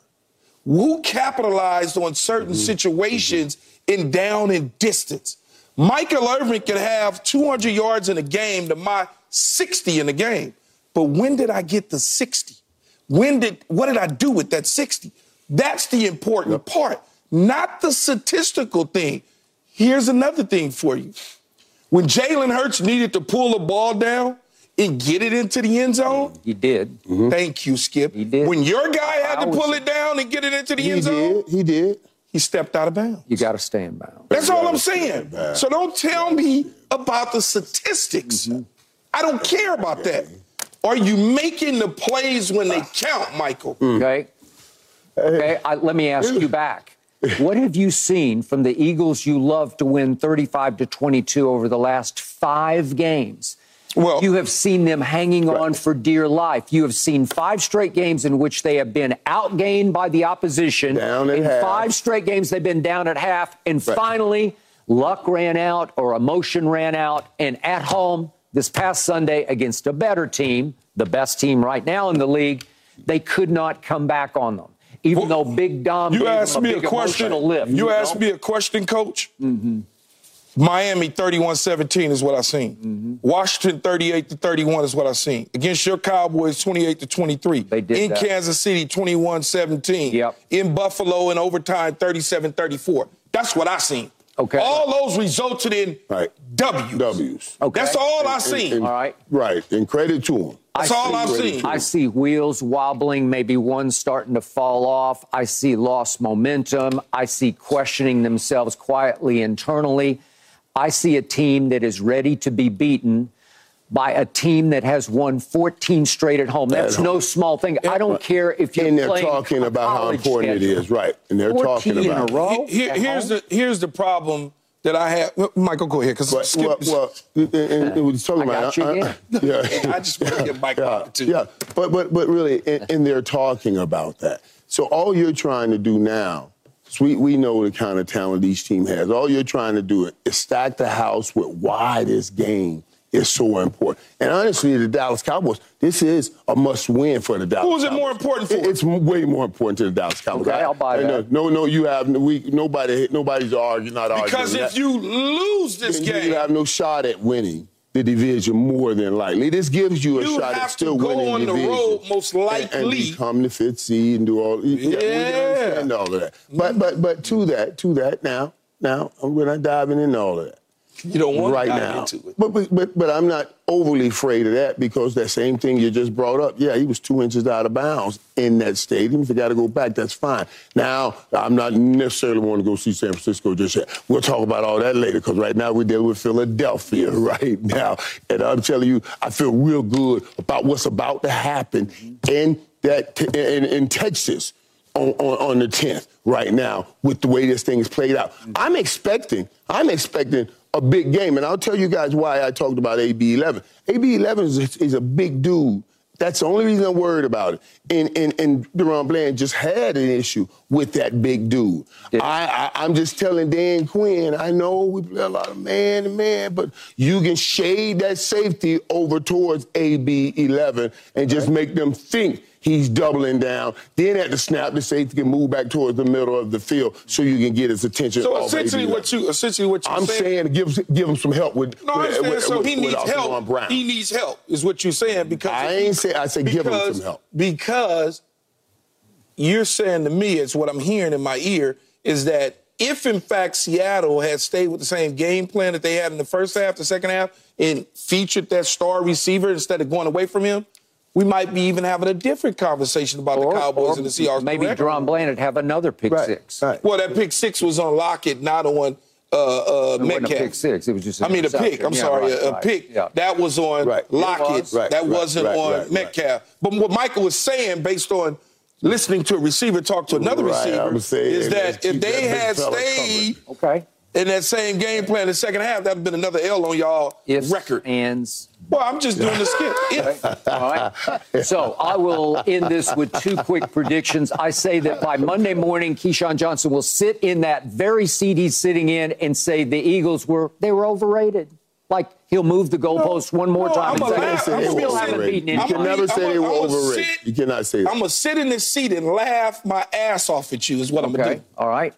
Who capitalized on certain situations in down and distance? Michael Irvin could have 200 yards in a game to my 60 in a game. But when did I get the 60? What did I do with that 60? That's the important part, not the statistical thing. Here's another thing for you. When Jalen Hurts needed to pull the ball down and get it into the end zone. He did. Thank you, Skip. He did. When your guy had to pull it down and get it into the end zone. He did. He stepped out of bounds. You got to stay in bounds. That's all I'm saying. So don't tell me about the statistics. I don't care about that. Are you making the plays when they count, Michael? Okay, let me ask you back. What have you seen from the Eagles you love to win 35-22 over the last 5 games? Well, you have seen them hanging on for dear life. You have seen 5 straight games in which they have been outgained by the opposition. In 5 straight games, they've been down at half. And finally, luck ran out or emotion ran out. And at home this past Sunday against a better team, the best team right now in the league, they could not come back on them. Even though Big Dom gave them a big emotional lift. You asked me a question, Coach. Miami 31-17 is what I seen. Mm-hmm. Washington 38-31 is what I seen. Against your Cowboys 28-23. They did in that. Kansas City 21-17. Yep. In Buffalo in overtime 37-34. That's what I seen. Okay. All those resulted in W's. W's. Okay. That's all I seen. All right. Right. And credit to them. That's all I've seen. I see wheels wobbling, maybe one starting to fall off. I see lost momentum. I see questioning themselves quietly internally. I see a team that is ready to be beaten by a team that has won 14 straight at home. That's no small thing. I don't care if you're playing. And they're talking about how important it is, right? And they're talking about 14 in a row. Here's the problem that I have. Well, Michael, go ahead. I just want to get Mike out too. Yeah, but really, and they're talking about that. So all you're trying to do now, because we know the kind of talent each team has, all you're trying to do is stack the house with why this game is so important. And honestly, the Dallas Cowboys, this is a must-win for the Dallas Cowboys. Who is it more important for? It's way more important to the Dallas Cowboys. Okay, I'll buy that. No, you have nobody's arguing, not arguing. Because if you lose this game, you have no shot at winning the division more than likely. This gives you a shot at still winning the division. You have to go on the road most likely. And become the fifth seed and do all. Yeah. We understand all of that. But to that now, we're not diving into all of that. You don't want right to dive into it. But I'm not overly afraid of that because that same thing you just brought up, yeah, he was 2 inches out of bounds in that stadium. If you got to go back, that's fine. Now, I'm not necessarily want to go see San Francisco just yet. We'll talk about all that later because right now we're dealing with Philadelphia right now. And I'm telling you, I feel real good about what's about to happen in that in Texas on the 10th right now with the way this thing is played out. I'm expecting a big game, and I'll tell you guys why I talked about AB11. AB11 is a big dude. That's the only reason I'm worried about it. And DaRon Bland just had an issue with that big dude. Yeah. I'm just telling Dan Quinn, I know we play a lot of man-to-man, but you can shade that safety over towards AB11 and just make them think he's doubling down. Then at the snap, the safety can move back towards the middle of the field so you can get his attention. So essentially what you're saying, give him some help with. No, I'm saying so he needs help. He needs help is what you're saying because I say give him some help because you're saying to me it's what I'm hearing in my ear is that if in fact Seattle had stayed with the same game plan that they had in the first half, the second half, and featured that star receiver instead of going away from him. We might be even having a different conversation about the Cowboys and the Seahawks. Maybe DaRon Bland would have another pick six. Right. Well, that pick six was on Lockett, not on Metcalf. It wasn't a pick six. It was just a pick. Yeah. That was on Lockett. That wasn't on Metcalf. But what Michael was saying, based on listening to a receiver talk to another receiver, saying, is that if they had stayed in that same game plan in the second half, that would have been another L on y'all record. Well, I'm just doing the skip. All right. So I will end this with two quick predictions. I say that by Monday morning, Keyshawn Johnson will sit in that very seat he's sitting in and say the Eagles were overrated. Like he'll move the goalposts one more time. You cannot say that. I'm gonna sit in this seat and laugh my ass off at you. Is what I'm gonna do. All right.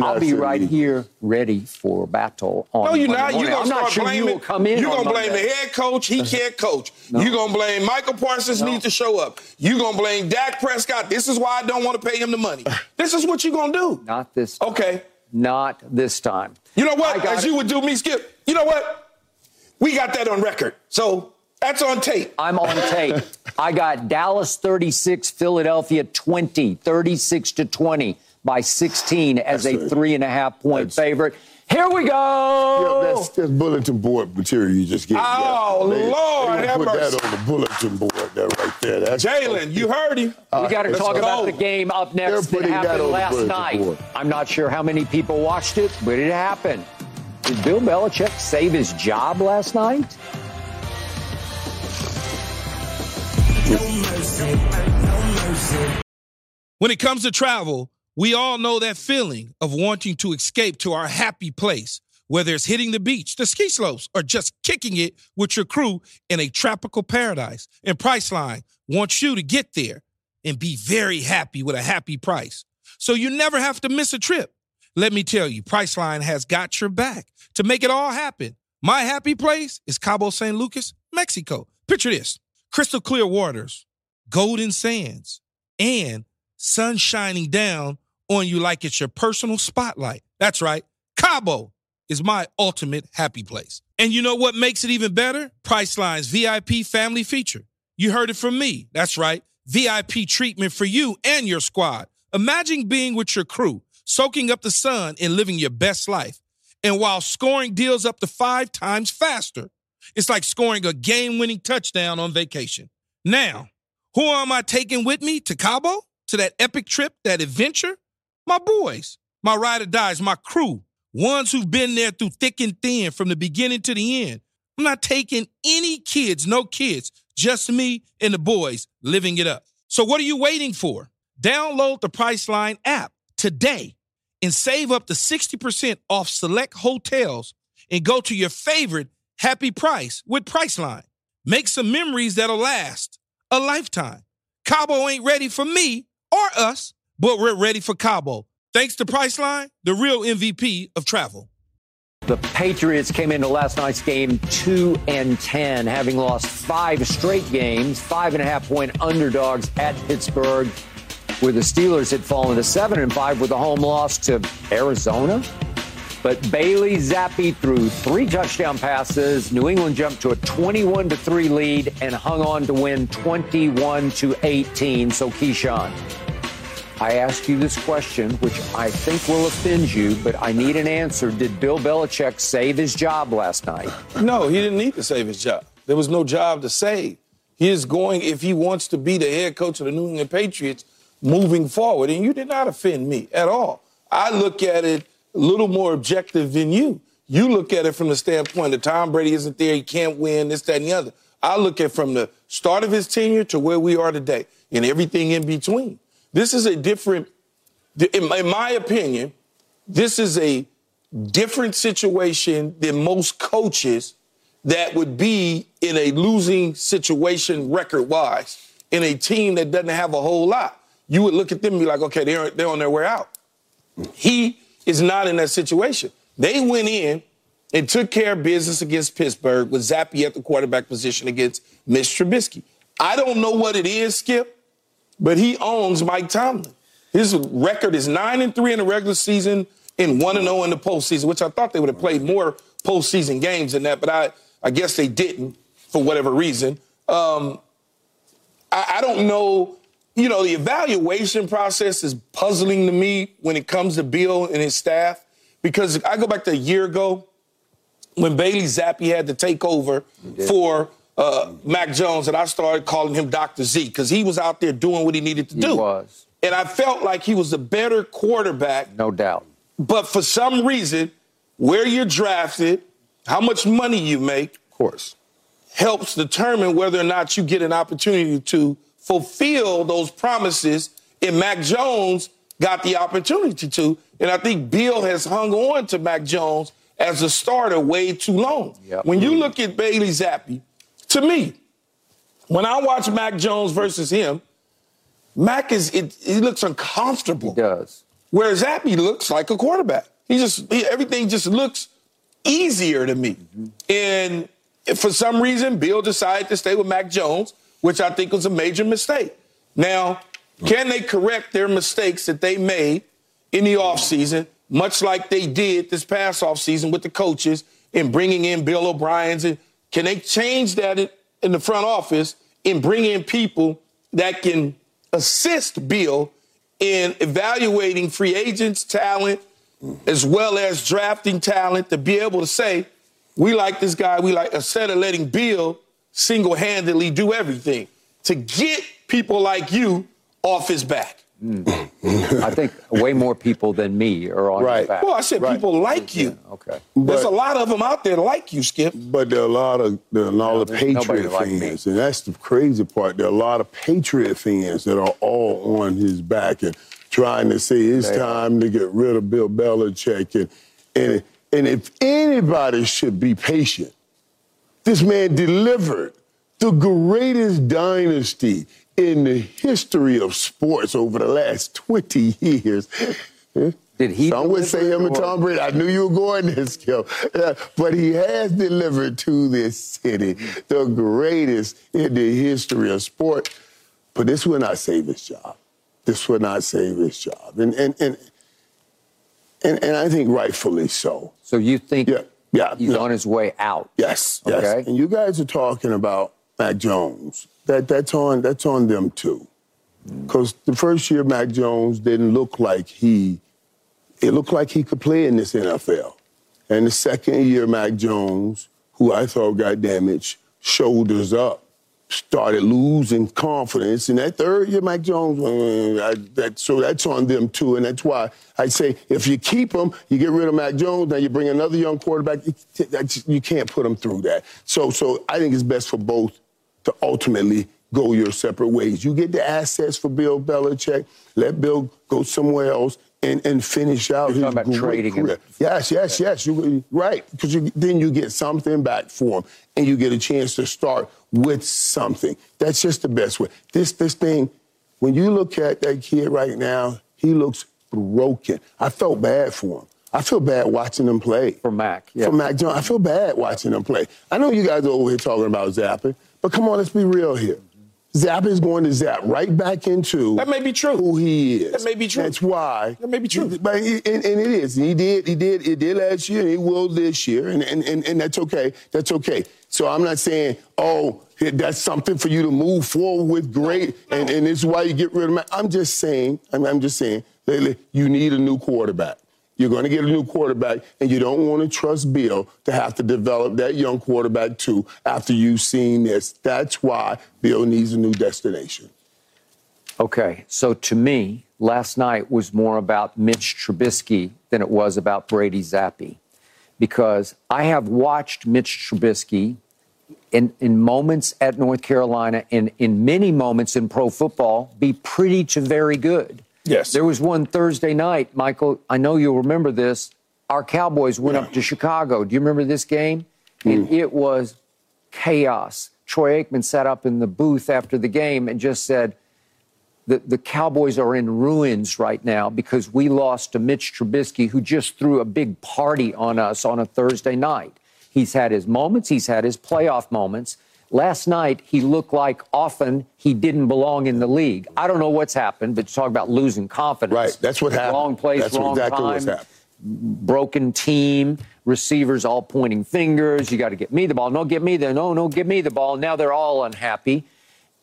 I'll be right here, ready for battle. You're gonna blame the head coach. He can't coach. No. You're gonna blame Micah Parsons. Needs to show up. You're gonna blame Dak Prescott. This is why I don't want to pay him the money. This is what you're gonna do. Not this time. Okay. Not this time. You know what? As you would do me, Skip. You know what? We got that on record. So that's on tape. I'm on tape. I got Dallas 36, Philadelphia 20, 36-20 by 16 as a 3.5-point favorite. Here we go. Yeah, that's bulletin board material you just gave. Oh, yeah. Lord, have mercy. Put that on the bulletin board right there. Jalen, you heard him. We got to talk about the game up next that happened last night. I'm not sure how many people watched it, but it happened. Did Bill Belichick save his job last night? When it comes to travel, we all know that feeling of wanting to escape to our happy place, whether it's hitting the beach, the ski slopes, or just kicking it with your crew in a tropical paradise. And Priceline wants you to get there and be very happy with a happy price. So you never have to miss a trip. Let me tell you, Priceline has got your back. To make it all happen, my happy place is Cabo San Lucas, Mexico. Picture this, crystal clear waters, golden sands, and sun shining down on you like it's your personal spotlight. That's right, Cabo is my ultimate happy place. And you know what makes it even better? Priceline's VIP family feature. You heard it from me. That's right, VIP treatment for you and your squad. Imagine being with your crew, soaking up the sun and living your best life. And while scoring deals up to 5 times faster, it's like scoring a game-winning touchdown on vacation. Now, who am I taking with me to Cabo? To that epic trip, that adventure? My boys, my ride or dies, my crew, ones who've been there through thick and thin from the beginning to the end. I'm not taking any kids, no kids, just me and the boys living it up. So what are you waiting for? Download the Priceline app today and save up to 60% off select hotels and go to your favorite happy price with Priceline. Make some memories that'll last a lifetime. Cabo ain't ready for me or us, but we're ready for Cabo. Thanks to Priceline, the real MVP of travel. The Patriots came into last night's game 2-10, having lost 5 straight games, 5.5-point underdogs at Pittsburgh, where the Steelers had fallen to 7-5 with a home loss to Arizona. But Bailey Zappe threw 3 touchdown passes. New England jumped to a 21-3 lead and hung on to win 21-18. So, Keyshawn, I ask you this question, which I think will offend you, but I need an answer. Did Bill Belichick save his job last night? No, he didn't need to save his job. There was no job to save. He is going, if he wants to be the head coach of the New England Patriots, moving forward. And you did not offend me at all. I look at it a little more objective than you. You look at it from the standpoint that Tom Brady isn't there, he can't win, this, that, and the other. I look at it from the start of his tenure to where we are today and everything in between. This is a different, in my opinion, this is a different situation than most coaches that would be in a losing situation record-wise in a team that doesn't have a whole lot. You would look at them and be like, okay, they're on their way out. He is not in that situation. They went in and took care of business against Pittsburgh with Zappe at the quarterback position against Mitch Trubisky. I don't know what it is, Skip, but he owns Mike Tomlin. His record is 9-3 in the regular season and 1-0 in the postseason, which I thought they would have played more postseason games than that, but I guess they didn't for whatever reason. I don't know. You know, the evaluation process is puzzling to me when it comes to Bill and his staff, because I go back to a year ago when Bailey Zappe had to take over for Mac Jones, and I started calling him Dr. Z because he was out there doing what he needed to do. He was. And I felt like he was a better quarterback. No doubt. But for some reason, where you're drafted, how much money you make, of course, helps determine whether or not you get an opportunity to fulfill those promises, and Mac Jones got the opportunity to. And I think Bill has hung on to Mac Jones as a starter way too long. Yep. When you look at Bailey Zappe, to me, when I watch Mac Jones versus him, Mac he looks uncomfortable. He does. Whereas Zappe looks like a quarterback. Everything just looks easier to me. Mm-hmm. And for some reason, Bill decided to stay with Mac Jones, which I think was a major mistake. Now, can they correct their mistakes that they made in the offseason, much like they did this past offseason with the coaches and bringing in Bill O'Brien's? And can they change that in the front office and bring in people that can assist Bill in evaluating free agents' talent as well as drafting talent to be able to say, we like this guy, instead of letting Bill single-handedly do everything to get people like you off his back? I think way more people than me are on his back. Well, I said people like you. Yeah, okay. There's a lot of them out there like you, Skip. But there are a lot of Patriot fans, and that's the crazy part. There are a lot of Patriot fans that are all on his back and trying to say it's time to get rid of Bill Belichick. And if anybody should be patient, this man delivered the greatest dynasty in the history of sports over the last 20 years. Did he? Some would say him and Tom Brady. I knew you were going this, Joe. But he has delivered to this city the greatest in the history of sport. But this will not save his job. This will not save his job. And I think rightfully so. So you think he's on his way out? Yes. Okay. Yes. And you guys are talking about Mac Jones. That's on them too. Because the first year Mac Jones didn't look like it looked like he could play in this NFL. And the second year Mac Jones, who I thought got damaged, shoulders up, started losing confidence. And that third year Mac Jones, so that's on them too. And that's why I say if you keep him, you get rid of Mac Jones, now you bring another young quarterback, you can't put him through that. So I think it's best for both to ultimately go your separate ways. You get the assets for Bill Belichick. Let Bill go somewhere else and finish out his great career. Yes. You, right, because then you get something back for him, and you get a chance to start with something. That's just the best way. This thing, when you look at that kid right now, he looks broken. I felt bad for him. I feel bad watching him play. For Mac. Yeah. For Mac Jones. I feel bad watching him play. I know you guys are over here talking about Zappe, but come on, let's be real here. Zappe is going to zap right back into that may be true. Who he is. That may be true. That's why. That may be true. But and it is. He did last year, and he will this year, and that's okay. That's okay. So I'm not saying, oh, that's something for you to move forward with great, and this is why you get rid of him. I'm just saying, you need a new quarterback. You're going to get a new quarterback, and you don't want to trust Bill to have to develop that young quarterback, too, after you've seen this. That's why Bill needs a new destination. Okay, so to me, last night was more about Mitch Trubisky than it was about Bailey Zappe, because I have watched Mitch Trubisky in moments at North Carolina and in many moments in pro football be pretty to very good. Yes. There was one Thursday night, Michael, I know you'll remember this. Our Cowboys went up to Chicago. Do you remember this game? And it was chaos. Troy Aikman sat up in the booth after the game and just said, the Cowboys are in ruins right now because we lost to Mitch Trubisky, who just threw a big party on us on a Thursday night. He's had his moments. He's had his playoff moments. Last night, he looked like often he didn't belong in the league. I don't know what's happened, but you talk about losing confidence. Right, that's what happened. Wrong place, that's wrong time. What's broken team, receivers all pointing fingers. You got to get me the ball. No, get me the no, get me the ball. Now they're all unhappy.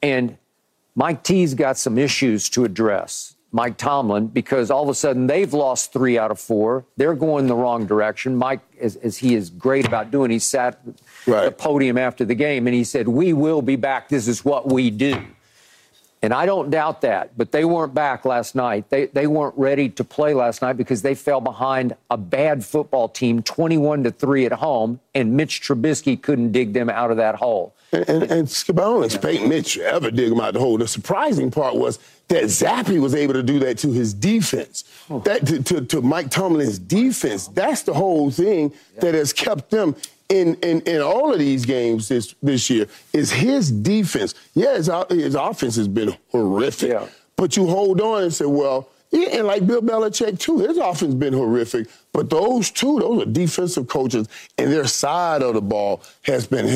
And Mike T's got some issues to address, Mike Tomlin, because all of a sudden they've lost 3 out of 4. They're going the wrong direction. Mike, as he is great about doing, he sat at the podium after the game and he said, we will be back. This is what we do. And I don't doubt that, but they weren't back last night. They weren't ready to play last night because they fell behind a bad football team 21-3 at home, and Mitch Trubisky couldn't dig them out of that hole. And Skip, I don't expect Mitch to ever dig him out of the hole. The surprising part was that Zappe was able to do that to his defense, to Mike Tomlin's defense. That's the whole thing that has kept them in all of these games this year is his defense. Yeah, his offense has been horrific. Yeah. But you hold on and say, well, and like Bill Belichick, too, his offense has been horrific. But those are defensive coaches, and their side of the ball has been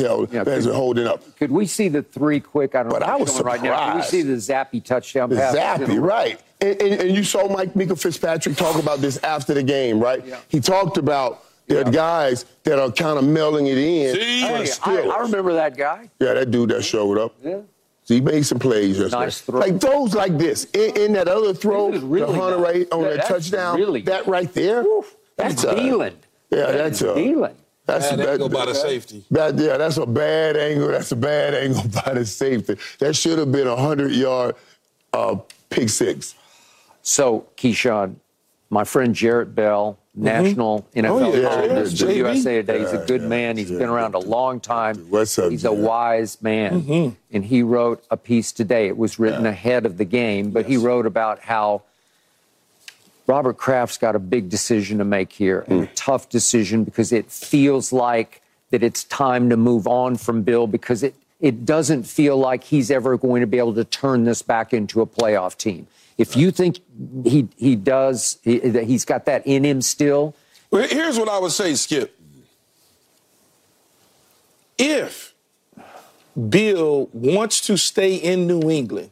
holding up. Could we see the three quick? I don't know. But I was surprised. Right now. Could we see the Zappe touchdown pass? Zappe, right. And you saw Micah Fitzpatrick talk about this after the game, right? Yeah. He talked about there are guys that are kind of mailing it in. Hey, I remember that guy. Yeah, that dude that showed up. Yeah. So he made some plays yesterday. Nice throw. Like those like this. In that other throw, really the Hunter right on that touchdown, really that right there. Oof, that's Dealand. Yeah, that's a Dealand. That's bad angle by the safety. That's a bad angle. That's a bad angle by the safety. That should have been a 100-yard pick six. So, Keyshawn, my friend Jarrett Bell, national NFL columnist for USA Today. He's a good man. He's been around a long time. What's up, He's a wise man. And he wrote a piece today. It was written ahead of the game, but he wrote about how Robert Kraft's got a big decision to make here, and a tough decision, because it feels like that it's time to move on from Bill, because it doesn't feel like he's ever going to be able to turn this back into a playoff team. If you think he's got that in him still. Well, here's what I would say, Skip. If Bill wants to stay in New England,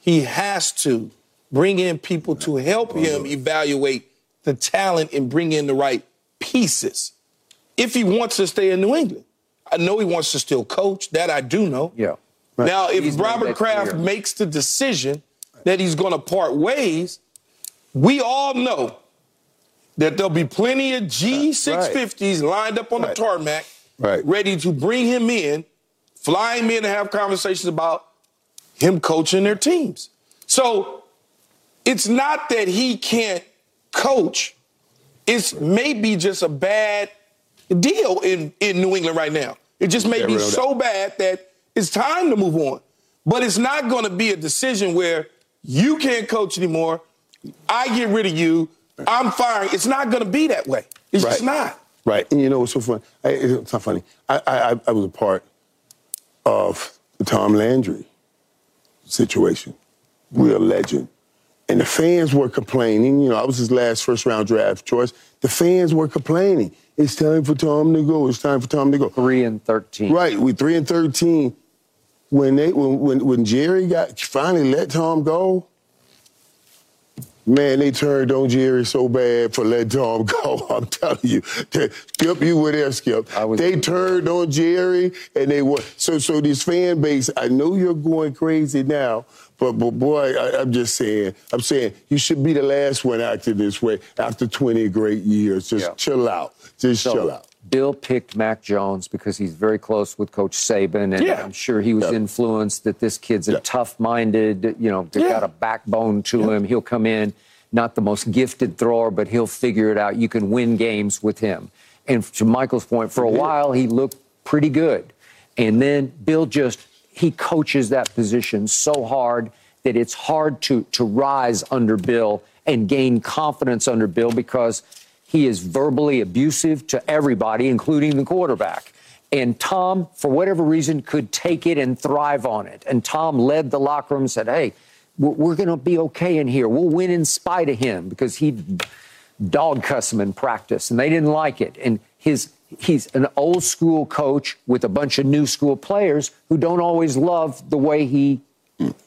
he has to bring in people to help him evaluate the talent and bring in the right pieces. If he wants to stay in New England. I know he wants to still coach. That I do know. Yeah. Right. Now, if Robert Kraft makes the decision that he's going to part ways, we all know that there'll be plenty of G650s lined up on the tarmac, ready to bring him in, fly him in to have conversations about him coaching their teams. So it's not that he can't coach. It's maybe just a bad deal in New England right now. It just may be so bad that it's time to move on. But it's not going to be a decision where you can't coach anymore, I get rid of you, I'm firing. It's not going to be that way. It's just not. Right. And you know what's so funny? It's not funny. I was a part of the Tom Landry situation. We're a legend. And the fans were complaining. You know, I was his last first-round draft choice. The fans were complaining. It's time for Tom to go. It's time for Tom to go. 3-13. Right. We 3-13. When Jerry finally let Tom go, man, they turned on Jerry so bad for letting Tom go. I'm telling you, Skip, you were there, Skip. They turned on Jerry, and they were so this fan base. I know you're going crazy now, but boy, I'm just saying. I'm saying you should be the last one acting this way after 20 great years. Just chill out. Just chill out. Bill picked Mac Jones because he's very close with Coach Saban, and I'm sure he was influenced that this kid's a tough-minded, you know, got a backbone to him. He'll come in, not the most gifted thrower, but he'll figure it out. You can win games with him. And to Michael's point, for a while he looked pretty good. And then Bill he coaches that position so hard that it's hard to rise under Bill and gain confidence under Bill because he is verbally abusive to everybody, including the quarterback. And Tom, for whatever reason, could take it and thrive on it. And Tom led the locker room and said, hey, we're going to be okay in here. We'll win in spite of him, because he'd dog cuss him in practice, and they didn't like it. And he's an old school coach with a bunch of new school players who don't always love the way he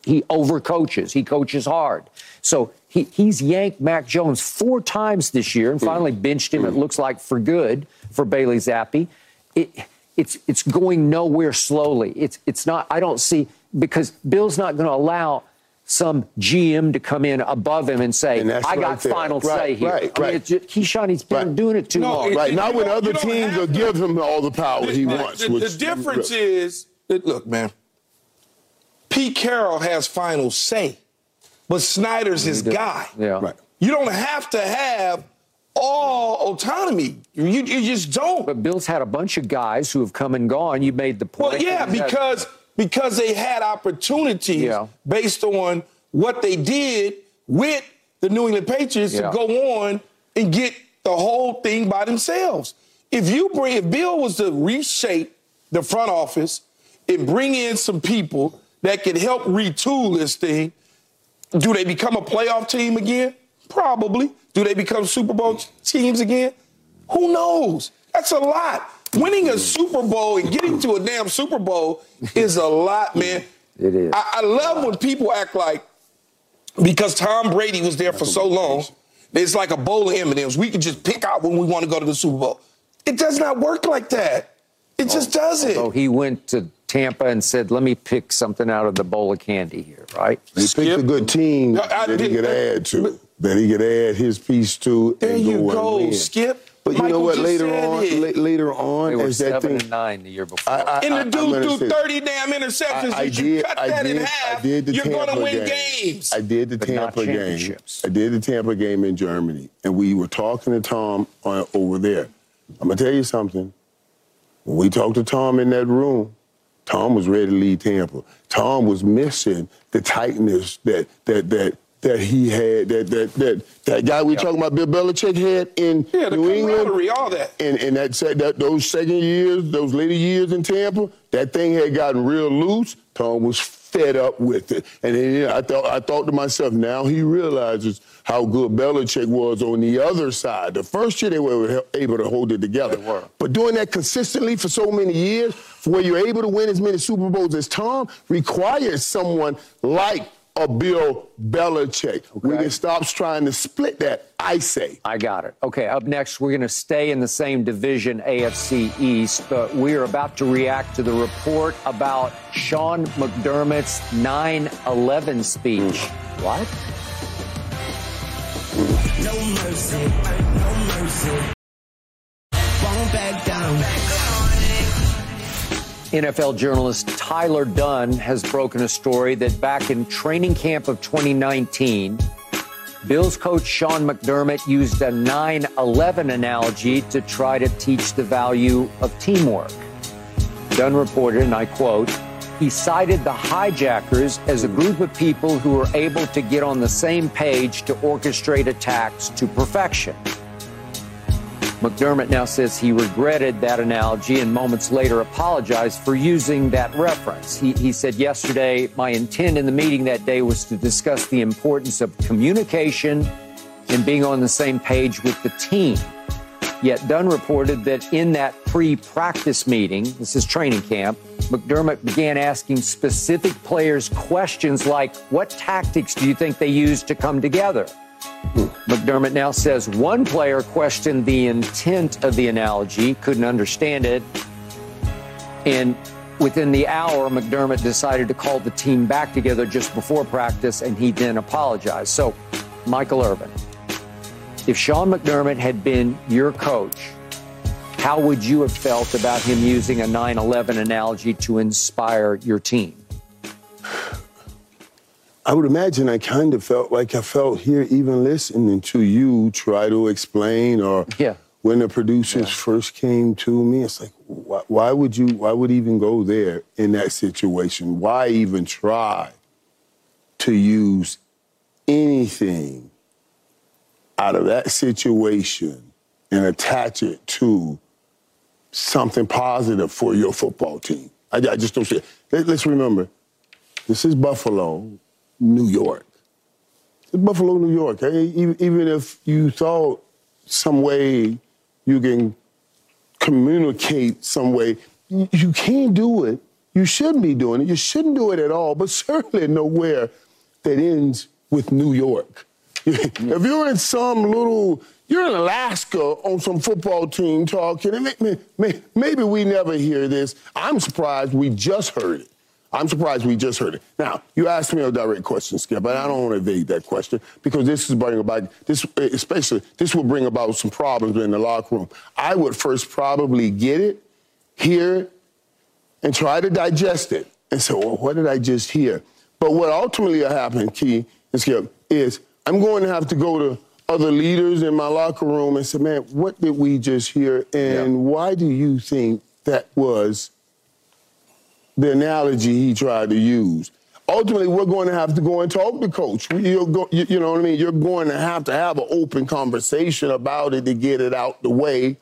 overcoaches. He coaches hard. So he's yanked Mac Jones 4 times this year and finally benched him, it looks like, for good, for Bailey Zappe. It's going nowhere slowly. It's not, I don't see, because Bill's not going to allow some GM to come in above him and say, I got final say here. Keyshawn, he's been doing it too long. Not when other teams will give him all the power he wants. The difference is, look, man, Pete Carroll has final say, but Snyder's his guy. Yeah. Right. You don't have to have all autonomy. You just don't. But Bill's had a bunch of guys who have come and gone. You made the point. Well, yeah, because they had opportunities based on what they did with the New England Patriots to go on and get the whole thing by themselves. If Bill was to reshape the front office and bring in some people that could help retool this thing, do they become a playoff team again? Probably. Do they become Super Bowl teams again? Who knows? That's a lot. Winning a Super Bowl and getting to a damn Super Bowl is a lot, man. It is. I love when people act like, because Tom Brady was there for so long, it's like a bowl of M&Ms. We can just pick out when we want to go to the Super Bowl. It does not work like that. It just doesn't. So he went to Tampa and said, let me pick something out of the bowl of candy here, right? He picked a good team that he could add to, that he could add his piece to. There you go, Skip. But you know what? Later on, they were 7-9 the year before. And the dude threw 30 damn interceptions. If you cut that in half, you're going to win games. I did the Tampa game. I did the Tampa game in Germany, and we were talking to Tom over there. I'm gonna tell you something. When we talked to Tom in that room, Tom was ready to lead Tampa. Tom was missing the tightness that he had, that guy we talking about, Bill Belichick, had in New England. All that. And those later years in Tampa, that thing had gotten real loose. Tom was fed up with it. And then, you know, I thought to myself, now he realizes how good Belichick was on the other side. The first year they were able to hold it together. But doing that consistently for so many years, for where you're able to win as many Super Bowls as Tom, requires someone like a Bill Belichick. Okay. When it stops trying to split that, I say. I got it. Okay, up next, we're going to stay in the same division, AFC East, but we are about to react to the report about Sean McDermott's 9/11 speech. What? No mercy, no mercy. Won't back down. NFL journalist Tyler Dunn has broken a story that back in training camp of 2019, Bills coach Sean McDermott used a 9/11 analogy to try to teach the value of teamwork. Dunn reported, and I quote, he cited the hijackers as a group of people who were able to get on the same page to orchestrate attacks to perfection. McDermott now says he regretted that analogy and moments later apologized for using that reference. He said yesterday, my intent in the meeting that day was to discuss the importance of communication and being on the same page with the team. Yet Dunn reported that in that pre-practice meeting, this is training camp, McDermott began asking specific players questions like, what tactics do you think they used to come together? McDermott now says one player questioned the intent of the analogy, couldn't understand it, and within the hour, McDermott decided to call the team back together just before practice, and he then apologized. So, Michael Irvin, if Sean McDermott had been your coach, how would you have felt about him using a 9/11 analogy to inspire your team? I would imagine I kind of felt like I felt here even listening to you try to explain, or when the producers first came to me, it's like, why would even go there in that situation? Why even try to use anything out of that situation and attach it to something positive for your football team? I just don't see it. Let's remember, this is Buffalo, New York. It's Buffalo, New York. Even if you thought some way you can communicate some way, you can't do it. You shouldn't be doing it. You shouldn't do it at all, but certainly nowhere that ends with New York. If you're in you're in Alaska on some football team talking, and maybe we never hear this. I'm surprised we just heard it. Now, you asked me a direct question, Skip, but I don't want to evade that question because this will bring about some problems in the locker room. I would first probably get it, hear it, and try to digest it and say, well, what did I just hear? But what ultimately will happen, Key and Skip, is I'm going to have to go to other leaders in my locker room and say, man, what did we just hear, and why do you think that was the analogy he tried to use? Ultimately, we're going to have to go and talk to Coach. You know what I mean? You're going to have an open conversation about it to get it out the way.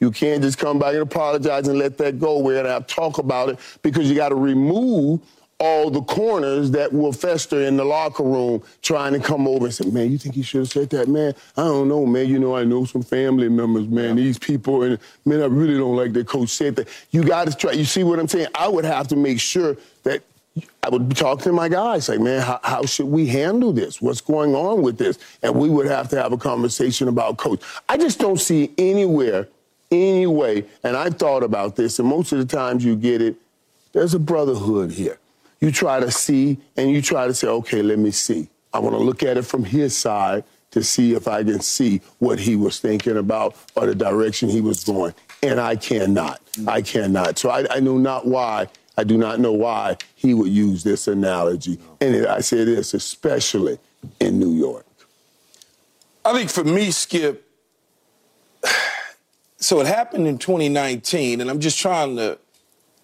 You can't just come back and apologize and let that go. We're going to have to talk about it because you got to remove all the corners that will fester in the locker room trying to come over and say, man, you think he should have said that, man? I don't know, man. You know, I know some family members, man. These people, and man, I really don't like that coach said that. You got to try. You see what I'm saying? I would have to make sure that I would talk to my guys, like, man, how should we handle this? What's going on with this? And we would have to have a conversation about Coach. I just don't see anywhere, any way, and I've thought about this, and most of the times you get it, there's a brotherhood here. You try to see, and you try to say, okay, let me see. I want to look at it from his side to see if I can see what he was thinking about or the direction he was going. And I cannot. I cannot. So I do not know why he would use this analogy. And I say this, especially in New York. I think for me, Skip, so it happened in 2019, and I'm just trying to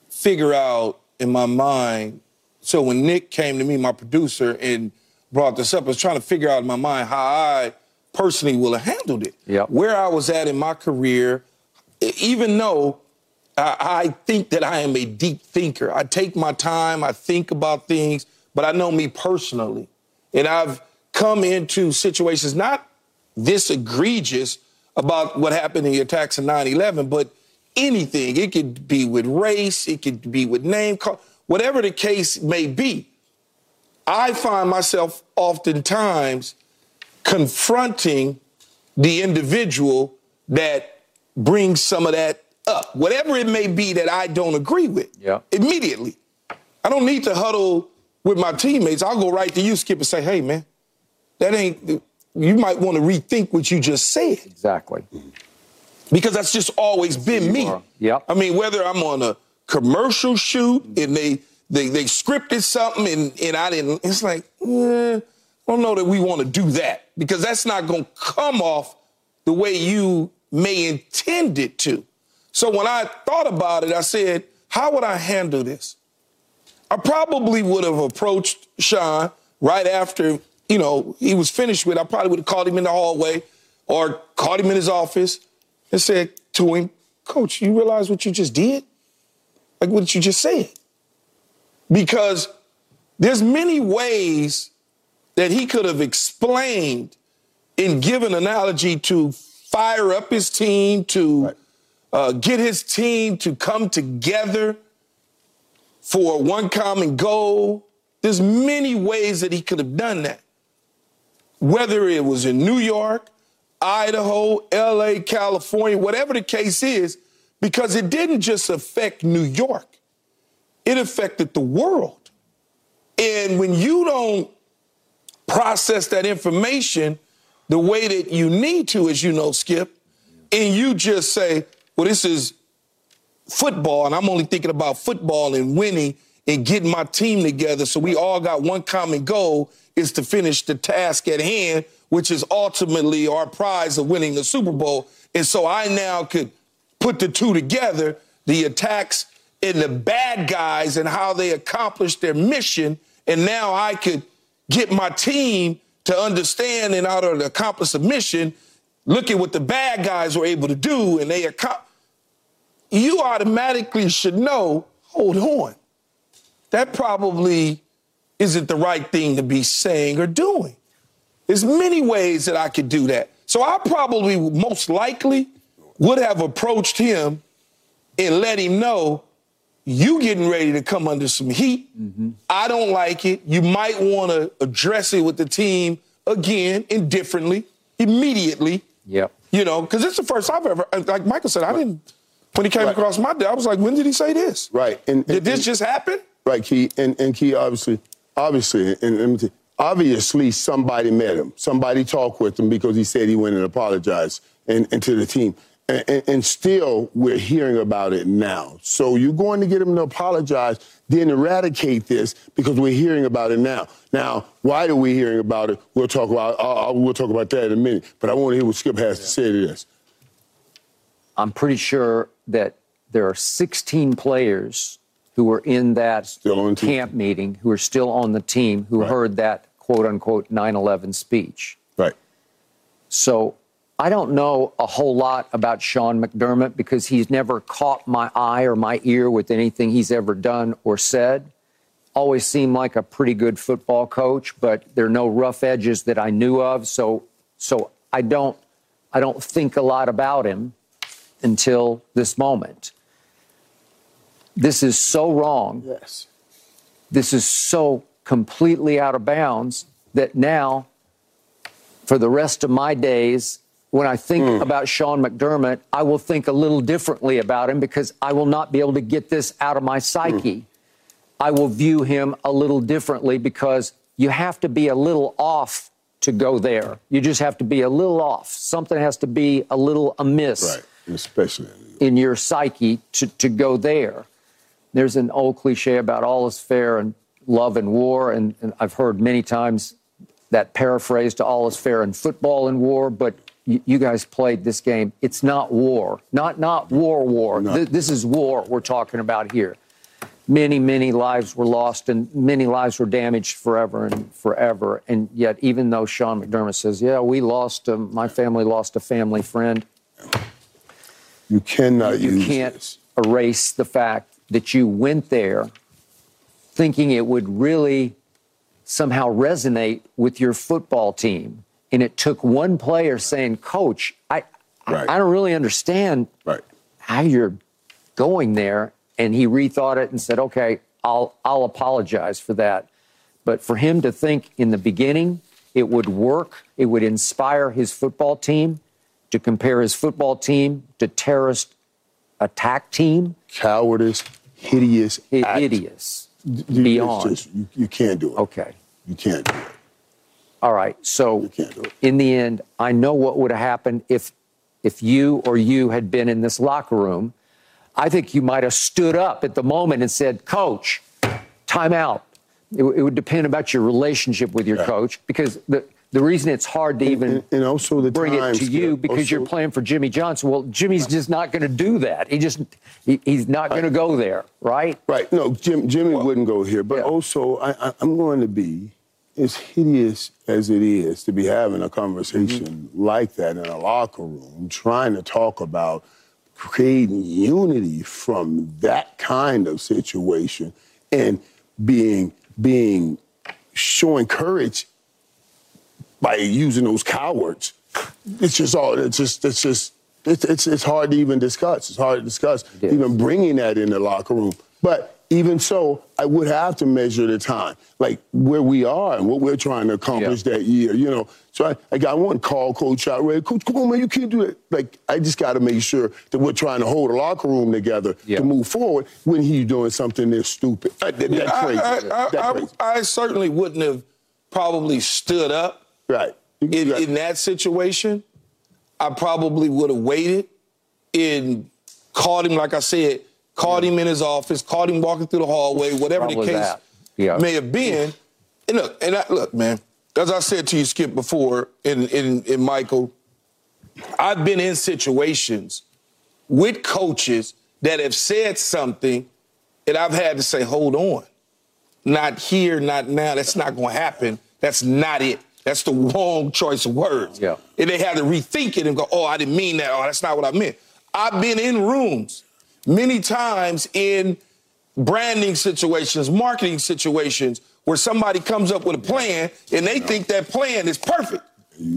figure out in my mind. So when Nick came to me, my producer, and brought this up, I was trying to figure out in my mind how I personally will have handled it, where I was at in my career, even though I think that I am a deep thinker. I take my time. I think about things. but I know me personally. And I've come into situations not this egregious about what happened in the attacks of 9/11, but anything. It could be with race. It could be with name call. Whatever the case may be, I find myself oftentimes confronting the individual that brings some of that up, whatever it may be that I don't agree with, immediately. I don't need to huddle with my teammates. I'll go right to you, Skip, and say, hey, man, that ain't, you might want to rethink what you just said. Exactly. Because that's just always been me. Yep. I mean, whether I'm on a commercial shoot and they scripted something and I didn't, it's like, I don't know that we want to do that because that's not going to come off the way you may intend it to. So when I thought about it, I said, how would I handle this? I probably would have approached Sean right after, you know, he was finished with. I probably would have called him in the hallway or called him in his office and said to him, Coach, you realize what you just did? Like what you just said? Because there's many ways that he could have explained and given analogy to fire up his team, to get his team to come together for one common goal. There's many ways that he could have done that. Whether it was in New York, Idaho, L.A., California, whatever the case is, because it didn't just affect New York. It affected the world. And when you don't process that information the way that you need to, as you know, Skip, and you just say, well, this is football, and I'm only thinking about football and winning and getting my team together, so we all got one common goal, is to finish the task at hand, which is ultimately our prize of winning the Super Bowl. And so I now could put the two together, the attacks and the bad guys and how they accomplished their mission, and now I could get my team to understand and out of the accomplish the mission, look at what the bad guys were able to do, and they you automatically should know, hold on, that probably isn't the right thing to be saying or doing. There's many ways that I could do that. So I probably most likely would have approached him and let him know, you getting ready to come under some heat. I don't like it. You might want to address it with the team again and differently, immediately. You know, because it's the first I've ever, like Michael said, I didn't, when he came across my day, I was like, when did he say this? Did this just happen? Key, and Key, obviously somebody met him. Somebody talked with him because he said he went and apologized and to the team. And still, we're hearing about it now. So you're going to get him to apologize, then eradicate this because we're hearing about it now. Now, why are we hearing about it? We'll talk about that in a minute. But I want to hear what Skip has to say to this. I'm pretty sure that there are 16 players who were in that camp meeting, who are still on the team, who heard that quote-unquote 9/11 speech. So I don't know a whole lot about Sean McDermott because he's never caught my eye or my ear with anything he's ever done or said. Always seemed like a pretty good football coach, but there are no rough edges that I knew of. So I don't think a lot about him until this moment. This is so wrong. This is so completely out of bounds that now, for the rest of my days, when I think about Sean McDermott, I will think a little differently about him because I will not be able to get this out of my psyche. I will view him a little differently because you have to be a little off to go there. You just have to be a little off. Something has to be a little amiss, especially in your psyche to go there. There's an old cliche about all is fair in love and war, and I've heard many times that paraphrase to all is fair in football and war, but you guys played this game. It's not war. Not war. No. This is war we're talking about here. Many, many lives were lost and many lives were damaged forever and forever. And yet, even though Sean McDermott says, yeah, we lost, my family lost a family friend. You cannot erase the fact that you went there thinking it would really somehow resonate with your football team. And it took one player saying, Coach, I don't really understand how you're going there. And he rethought it and said, okay, I'll apologize for that. But for him to think in the beginning it would work, it would inspire his football team, to compare his football team to terrorist attack team. Cowardice, hideous. Hideous. Beyond. Just, you can't do it. Okay. You can't do it. All right. So in the end, I know what would have happened if you or you had been in this locker room. I think you might have stood up at the moment and said, Coach, time out. It would depend about your relationship with your coach, because the reason it's hard to even and also the bring it to you because also, you're playing for Jimmy Johnson. Well, Jimmy's just not going to do that. He's not going to go there, right? Right. No, Jimmy wouldn't go here. But also, I'm going to be as hideous as it is to be having a conversation like that in a locker room, trying to talk about creating unity from that kind of situation and showing courage by using those cowards. It's just all, it's hard to even discuss. It's hard to discuss even bringing that in the locker room. But even so, I would have to measure the time, like where we are and what we're trying to accomplish that year, you know. So I wouldn't call Coach out, right? Coach, come on, man, you can't do that. Like, I just got to make sure that we're trying to hold a locker room together to move forward when he's doing something that's stupid. I certainly wouldn't have probably stood up in that situation. I probably would have waited and called him, like I said, caught him in his office, caught him walking through the hallway, whatever the case may have been. And look, man, as I said to you, Skip, before, and Michael, I've been in situations with coaches that have said something that I've had to say, hold on. Not here, not now. That's not going to happen. That's not it. That's the wrong choice of words. Yeah. And they had to rethink it and go, oh, I didn't mean that. Oh, that's not what I meant. I've been in rooms many times in branding situations, marketing situations, where somebody comes up with a plan and they think that plan is perfect.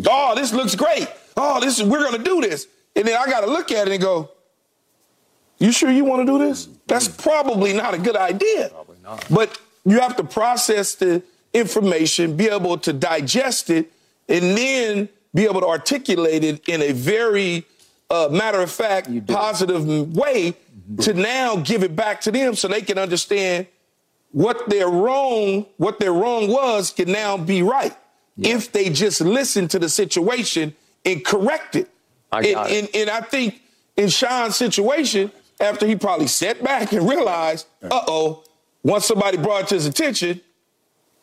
Oh, this looks great. Oh, we're going to do this. And then I got to look at it and go, you sure you want to do this? That's probably not a good idea. Probably not. But you have to process the information, be able to digest it, and then be able to articulate it in a very matter-of-fact, positive way to now give it back to them so they can understand what their wrong was can now be right if they just listen to the situation and correct it. And I think in Sean's situation, after he probably sat back and realized, uh-oh, once somebody brought it to his attention,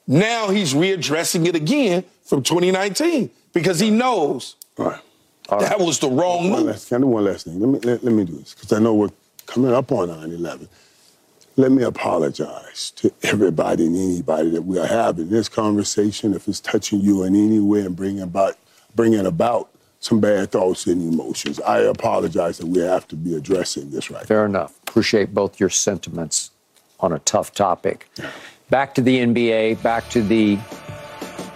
now he's readdressing it again from 2019 because he knows that was the wrong move. One last thing. Let me do this, because I know we're coming up on 9/11. Let me apologize to everybody and anybody that we are having this conversation, if it's touching you in any way and bringing about some bad thoughts and emotions. I apologize that we have to be addressing this right now. Fair enough. Appreciate both your sentiments on a tough topic. Yeah. Back to the NBA, back to the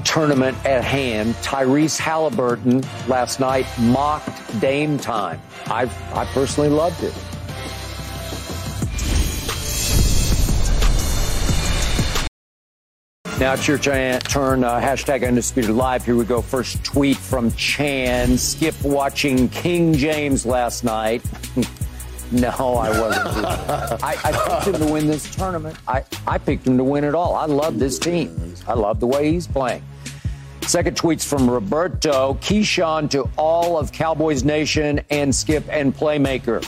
tournament at hand. Tyrese Haliburton last night mocked Dame Time. I personally loved it. Now it's your turn. #UndisputedLive. Here we go. First tweet from Chan. Skip watching King James last night. No, I wasn't. I picked him to win this tournament. I picked him to win it all. I love this team. I love the way he's playing. Second tweet's from Roberto. Keyshawn to all of Cowboys Nation and Skip and Playmaker.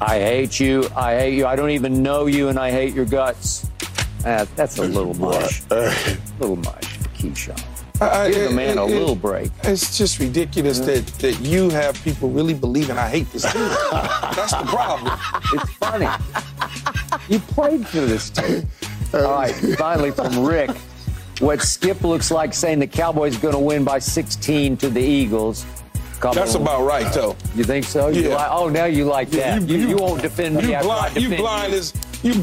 I hate you. I hate you. I don't even know you, and I hate your guts. That's a little much. A little much for Keyshawn. Give the man a little break. It's just ridiculous that you have people really believing I hate this team. That's the problem. It's funny. You played for this team. All right, finally from Rick. What Skip looks like saying the Cowboys going to win by 16 to the Eagles. That's about right, though. You think so? Yeah. Oh, now you like that. You won't defend me. You blind as a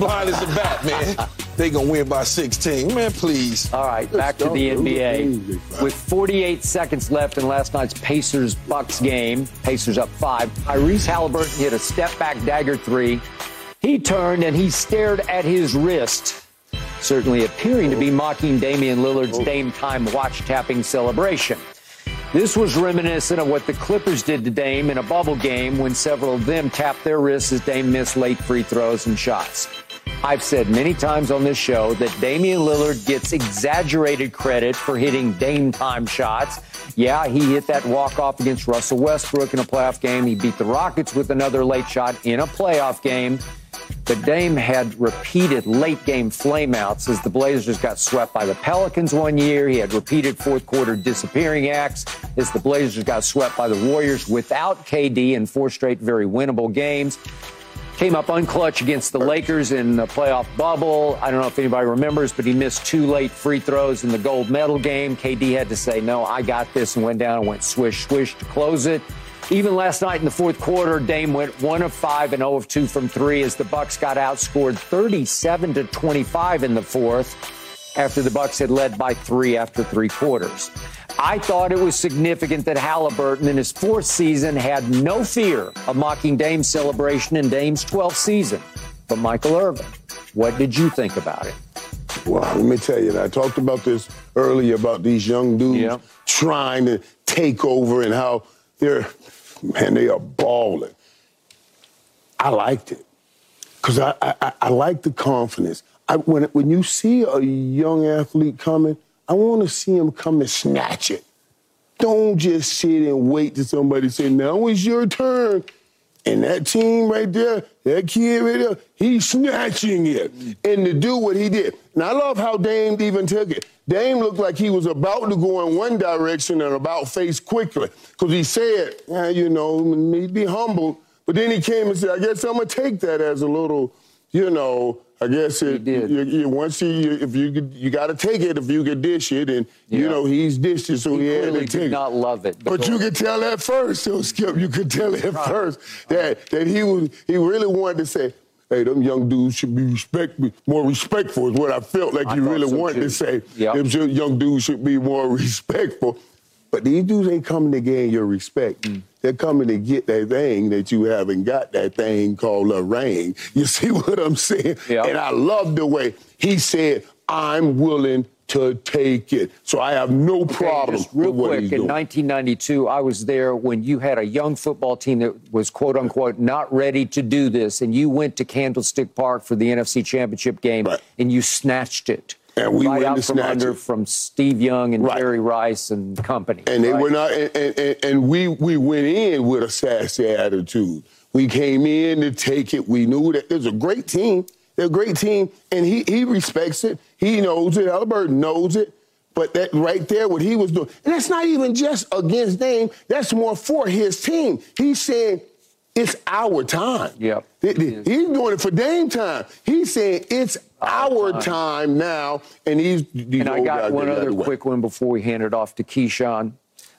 bat, man. They gonna win by 16. Man, please. All right, back to the NBA. With 48 seconds left in last night's Pacers-Bucks game, Pacers up 5, Tyrese Haliburton hit a step-back dagger three. He turned and he stared at his wrist, certainly appearing to be mocking Damian Lillard's Dame-time watch-tapping celebration. This was reminiscent of what the Clippers did to Dame in a bubble game when several of them tapped their wrists as Dame missed late free throws and shots. I've said many times on this show that Damian Lillard gets exaggerated credit for hitting Dame-time shots. Yeah, he hit that walk-off against Russell Westbrook in a playoff game. He beat the Rockets with another late shot in a playoff game. But Dame had repeated late-game flameouts as the Blazers got swept by the Pelicans one year. He had repeated fourth-quarter disappearing acts as the Blazers got swept by the Warriors without KD in 4 straight very winnable games. Came up unclutch against the Lakers in the playoff bubble. I don't know if anybody remembers, but he missed 2 late free throws in the gold medal game. KD had to say, no, I got this, and went down and went swish, swish to close it. Even last night in the fourth quarter, Dame went 1 of 5 and 0 of 2 from 3 as the Bucks got outscored 37-25 in the fourth after the Bucks had led by 3 after 3 quarters. I thought it was significant that Haliburton in his 4th season had no fear of mocking Dame's celebration in Dame's 12th season. But Michael Irvin, what did you think about it? Well, let me tell you, I talked about this earlier about these young dudes trying to take over and how they're... Man, they are balling. I liked it because I like the confidence. When you see a young athlete coming, I want to see him come and snatch it. Don't just sit and wait till somebody say, now it's your turn. And that team right there, that kid right there, he's snatching it. And to do what he did. And I love how Dame even took it. Dame looked like he was about to go in one direction and about face quickly. Because he said, yeah, you know, he'd be humble. But then he came and said, I guess I'm going to take that as a little, you know, I guess it, you got to take it if you could dish it. And, you know, he's dished it, so he had to take it. He did not love it. But you could tell at first, so Skip, you could tell at first that he really wanted to say, hey, them young dudes should be more respectful is what I felt like he really wanted to say. Them young dudes should be more respectful. But these dudes ain't coming to gain your respect. They're coming to get that thing that you haven't got, that thing called a ring. You see what I'm saying? Yep. And I love the way he said, I'm willing to take it. So I have no problem with what he's doing. Real quick, in 1992, I was there when you had a young football team that was, quote, unquote, not ready to do this. And you went to Candlestick Park for the NFC Championship game, and you snatched it. And we went out from under from Steve Young and Jerry Rice and company. And they were not. And we went in with a sassy attitude. We came in to take it. We knew that there's a great team. They're a great team, and he respects it. He knows it. Haliburton knows it. But that right there, what he was doing, and that's not even just against Dame. That's more for his team. He's saying, it's our time. Yep. He's doing it for Dame time. He's saying it's our time now, and he's. And I got one other quick one before we hand it off to Keyshawn.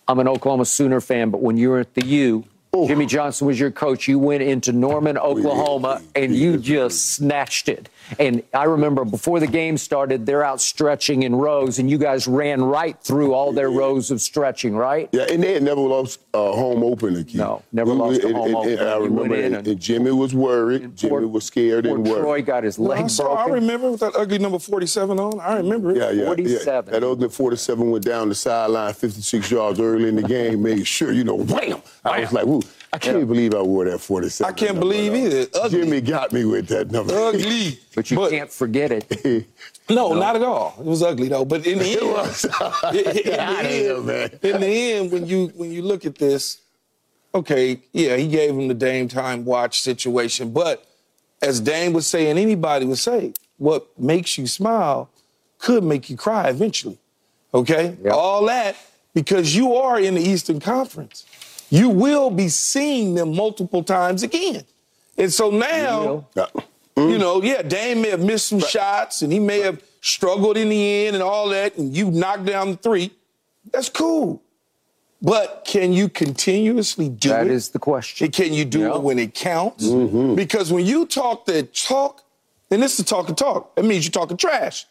I'm an Oklahoma Sooner fan, but when you were at the U, Jimmy Johnson was your coach. You went into Norman, Oklahoma, and you just snatched it. And I remember before the game started, they're out stretching in rows, and you guys ran right through all their rows of stretching, right? Yeah, and they had never lost a home opener, Keith. No, never lost a home opener. I remember, and Jimmy was worried. Jimmy was scared and worried. Troy got his legs broken. I remember with that ugly number 47 on. I remember it. Yeah, 47. That ugly 47 went down the sideline 56 yards early in the game, made sure, you know, wham! I was like, woo. I can't believe I wore that 47. I can't believe either. Ugly. Jimmy got me with that number. Ugly. But you can't forget it. No, not at all. It was ugly, though. But in the end, when you look at this, okay, yeah, he gave him the Dame time watch situation. But as Dame would say, and anybody would say, what makes you smile could make you cry eventually. Okay? Yep. All that because you are in the Eastern Conference. You will be seeing them multiple times again. And so now, you know, yeah, Dame may have missed some shots and he may have struggled in the end and all that, and you knock down the 3. That's cool. But can you continuously do it? That is the question. Can you do it when it counts? Because when you talk that talk, then this is talking talk. It means you're talking trash.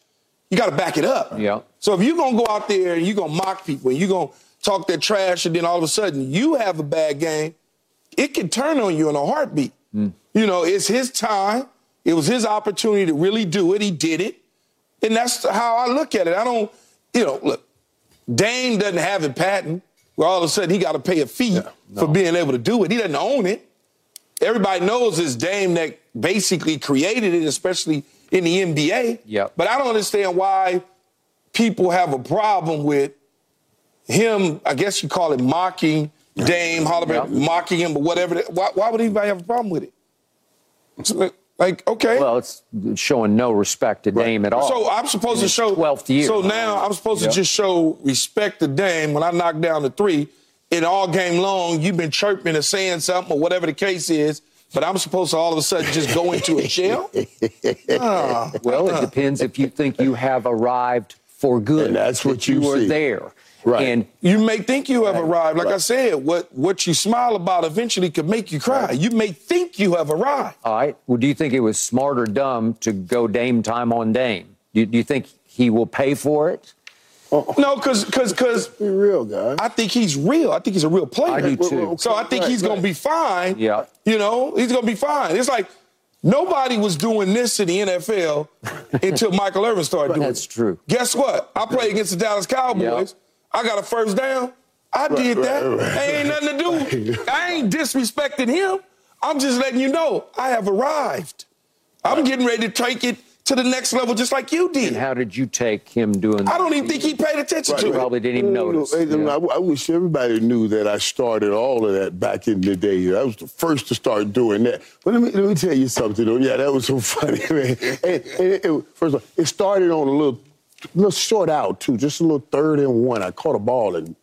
You got to back it up. Yeah. So if you're going to go out there and you're going to mock people and you're going to talk that trash and then all of a sudden you have a bad game, it can turn on you in a heartbeat. Mm. You know, it's his time. It was his opportunity to really do it. He did it. And that's how I look at it. I don't, you know, look, Dame doesn't have it patent where all of a sudden he got to pay a fee for being able to do it. He doesn't own it. Everybody knows it's Dame that basically created it, especially in the NBA. Yep. But I don't understand why people have a problem with him, I guess you call it mocking Dame, Haliburton, mocking him, but whatever. Why would anybody have a problem with it? It's like, okay. Well, it's showing no respect to Dame at all. So I'm supposed to show 12th year. So now I'm supposed to just show respect to Dame when I knock down the three. And all game long, you've been chirping or saying something or whatever the case is, but I'm supposed to all of a sudden just go into a jail? Well, it depends if you think you have arrived for good. And that's what you were there. Right. And you may think you have arrived. Like I said, what you smile about eventually could make you cry. You may think you have arrived. All right. Well, do you think it was smart or dumb to go Dame time on Dame? Do you think he will pay for it? No, because be real, guys. I think he's real. I think he's a real player. I do too. Okay, so I think he's going to be fine. Yeah. You know, he's going to be fine. It's like nobody was doing this in the NFL until Michael Irvin started doing it. That's true. Guess what? I played against the Dallas Cowboys. Yeah. I got a first down. I did that. Ain't nothing to do. I ain't disrespecting him. I'm just letting you know I have arrived. I'm getting ready to take it to the next level, just like you did. And how did you take him doing that? I don't even think he paid attention to it. Probably didn't even notice. I wish everybody knew that I started all of that back in the day. I was the first to start doing that. But let me tell you something, though. Yeah, that was so funny, man. And first of all, it started on a little short out, too, just a little 3rd and 1. I caught a ball, and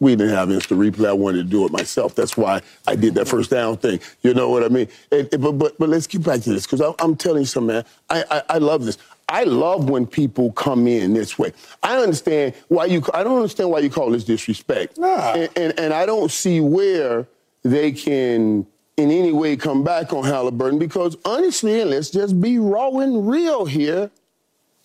we didn't have instant replay. I wanted to do it myself. That's why I did that first down thing. You know what I mean? But let's get back to this, because I'm telling you something, man. I love this. I love when people come in this way. I don't understand why you call this disrespect. Nah. And I don't see where they can in any way come back on Haliburton, because honestly, and let's just be raw and real here,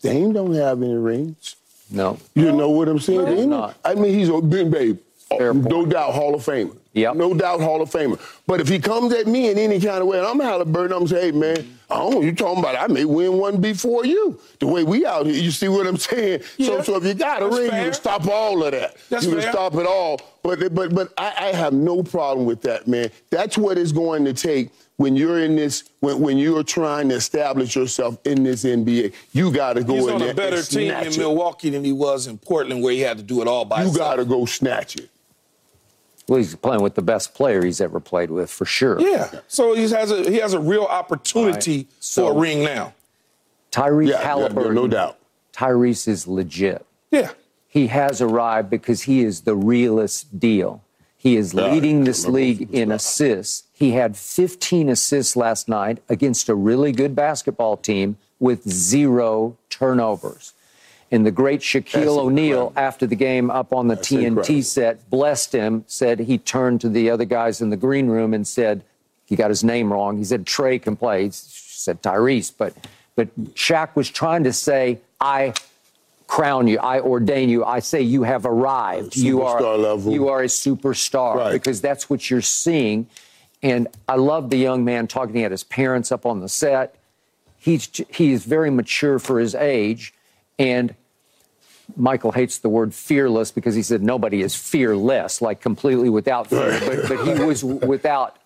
Dame don't have any rings. No. You know what I'm saying? No, not. I mean, he's been, babe, no doubt Hall of Famer. Yep. No doubt Hall of Famer. But if he comes at me in any kind of way, and I'm Haliburton, I'm saying, hey, man, I don't know what you're talking about. I may win one before you. The way we out here, you see what I'm saying? Yeah. So if you got a ring, you can stop all of that. That's fair. You can stop it all. But I have no problem with that, man. That's what it's going to take. When you're in this, when you're trying to establish yourself in this NBA, you got to go in there and snatch it. He's on a better team in Milwaukee than he was in Portland, where he had to do it all by himself. You got to go snatch it. Well, he's playing with the best player he's ever played with, for sure. Yeah. So he has a real opportunity for a ring now. Tyrese Haliburton, no doubt. Tyrese is legit. Yeah. He has arrived because he is the realest deal. He is leading this league in assists. He had 15 assists last night against a really good basketball team with 0 turnovers. And the great Shaquille O'Neal, after the game up on the TNT set, blessed him, said he turned to the other guys in the green room and said, he got his name wrong. He said, Trey can play. He said Tyrese. But Shaq was trying to say, I crown you, I ordain you, I say you have arrived. You are a superstar, because that's what you're seeing. And I love the young man talking at his parents up on the set. He is very mature for his age. And Michael hates the word fearless, because he said nobody is fearless, like completely without fear. But he was without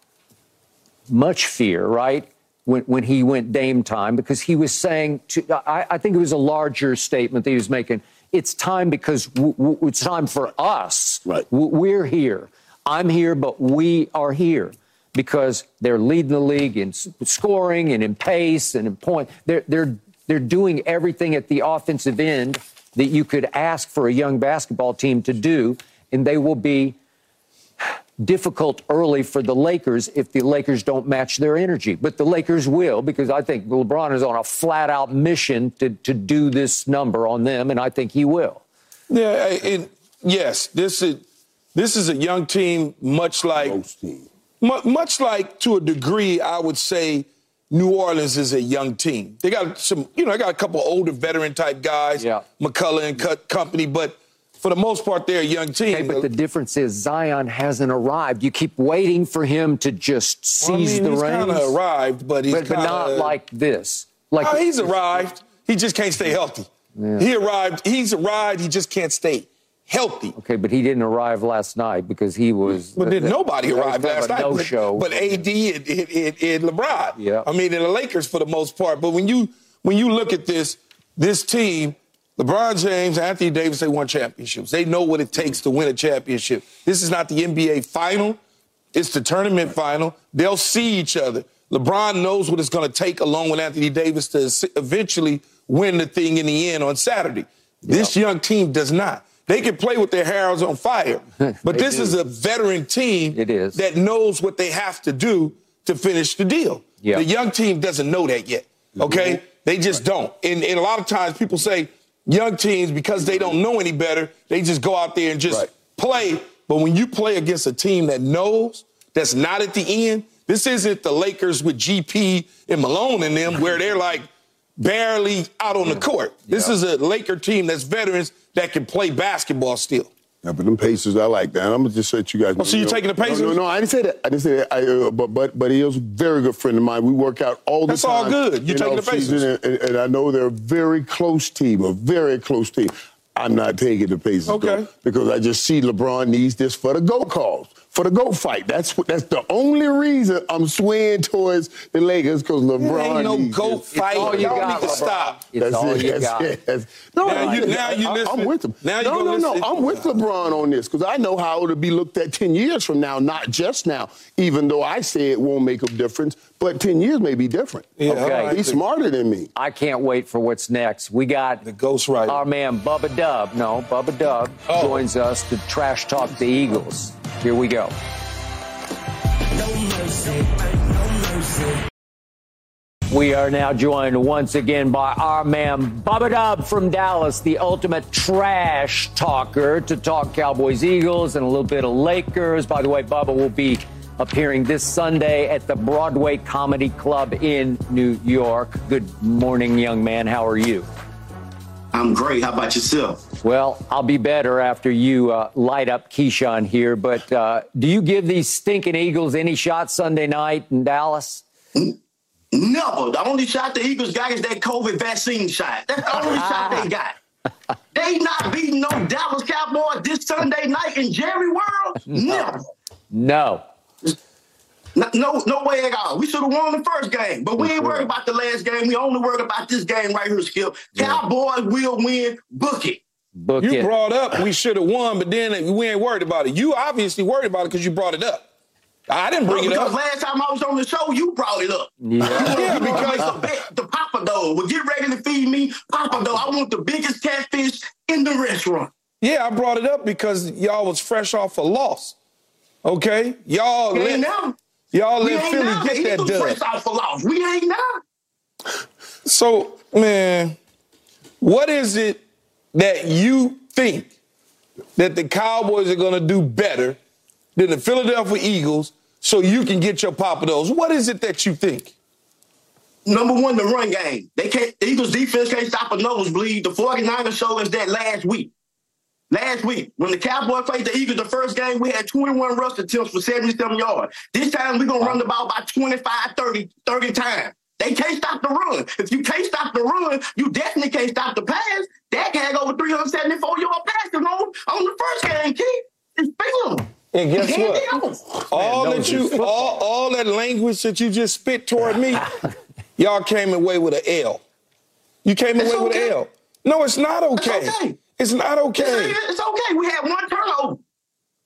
much fear, right? When he went Dame time, because he was saying, I think it was a larger statement that he was making. It's time, because it's time for us. Right. We're here. I'm here, but we are here, because they're leading the league in scoring and in pace and in point. They're doing everything at the offensive end that you could ask for a young basketball team to do, and they will be difficult early for the Lakers if the Lakers don't match their energy. But the Lakers will, because I think LeBron is on a flat-out mission to do this number on them, and I think he will. Yeah, and yes, this is a young team, much like to a degree, I would say, New Orleans is a young team. They got some, you know, they got a couple older veteran type guys, McCullough and company, but for the most part, they're a young team. Okay, but the difference is Zion hasn't arrived. You keep waiting for him to just seize the reins. He's kind of arrived, but he's but not like this. Like he's arrived. He just can't stay healthy. Yeah. He arrived. He's arrived. He just can't stay healthy. Okay, but he didn't arrive last night because he was. But nobody arrived last night. But AD and LeBron. Yeah. I mean, in the Lakers for the most part. But when you look at this team, LeBron James, Anthony Davis, they won championships. They know what it takes to win a championship. This is not the NBA final. It's the tournament final. They'll see each other. LeBron knows what it's going to take, along with Anthony Davis, to eventually win the thing in the end on Saturday. This young team does not. They can play with their hair on fire. But this is a veteran team that knows what they have to do to finish the deal. Yeah. The young team doesn't know that yet, okay? Mm-hmm. They just don't. And a lot of times people say young teams, because they don't know any better, they just go out there and just play. But when you play against a team that knows, that's not at the end, this isn't the Lakers with GP and Malone in them where they're like barely out on the court. This is a Laker team that's veterans that can play basketball still. Yeah, but them Pacers, I like that. I'm going to just let you guys know. Oh, so you're taking the Pacers? No, I didn't say that. But he was a very good friend of mine. We work out all the time. That's all good. You're taking the Pacers. And I know they're a very close team, a very close team. I'm not taking the Pacers, though, because I just see LeBron needs this for the go calls, for the go fight. That's the only reason I'm swaying towards the Lakers, because LeBron needs go fight. All you got, need to stop. It's all you got. I'm with him. I'm with LeBron on this, because I know how it'll be looked at 10 years from now, not just now, even though I say it won't make a difference. But 10 years may be different. Yeah, okay. He's smarter than me. I can't wait for what's next. We got the ghostwriter. Our man Bubba Dub. No, Bubba Dub joins us to trash talk the Eagles. Here we go. No mercy. No mercy. We are now joined once again by our man Bubba Dub from Dallas, the ultimate trash talker, to talk Cowboys, Eagles, and a little bit of Lakers. By the way, Bubba will be appearing this Sunday at the Broadway Comedy Club in New York. Good morning, young man. How are you? I'm great. How about yourself? Well, I'll be better after you light up Keyshawn here. But do you give these stinking Eagles any shot Sunday night in Dallas? No. The only shot the Eagles got is that COVID vaccine shot. That's the only shot they got. They not beating no Dallas Cowboys this Sunday night in Jerry World? No. No way at all. We should have won the first game, but we ain't worried about the last game. We only worried about this game right here, Skip. Cowboys will win. Book it. You brought up we should have won, but then we ain't worried about it. You obviously worried about it because you brought it up. I didn't bring it up. Last time I was on the show, you brought it up. Yeah, because the Papa Dough would get ready to feed me. Papa Dough, I want the biggest catfish in the restaurant. Yeah, I brought it up because y'all was fresh off a loss. Okay? Y'all let Philly get that done. We ain't now. So, man, what is it that you think that the Cowboys are going to do better than the Philadelphia Eagles so you can get your Papa Do's? What is it that you think? Number one, the run game. The Eagles defense can't stop a nosebleed. The 49ers showed us that last week. Last week, when the Cowboys played the Eagles the first game, we had 21 rush attempts for 77 yards. This time, we're going to run the ball by 25, 30 times. They can't stop the run. If you can't stop the run, you definitely can't stop the pass. Dak had over 374-yard passes on the first game, Keith. It's film. And guess what? All that language that you just spit toward me, y'all came away with an L. You came away with an L. No, it's not okay. It's okay. It's not okay. It's okay. We had one turnover,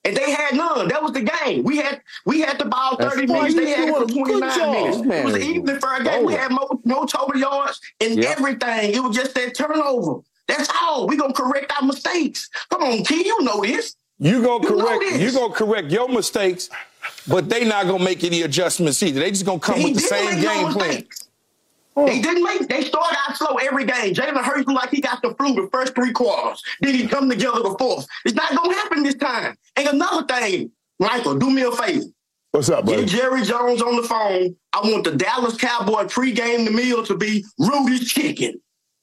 and they had none. That was the game. We had the ball 30 minutes. They had it for 29 minutes. It was even for a game. We had more total yards and everything. It was just that turnover. That's all. We're going to correct our mistakes. Come on, Key, you know this. You're going to correct your mistakes, but they not going to make any adjustments either. They just going to come with the same game plan. They start out slow every game. Jalen Hurts looked like he got the flu the first three quarters. Then he come together the fourth. It's not going to happen this time. And another thing, Michael, do me a favor. What's up, buddy? Get Jerry Jones on the phone. I want the Dallas Cowboy pregame the meal to be Rudy's chicken.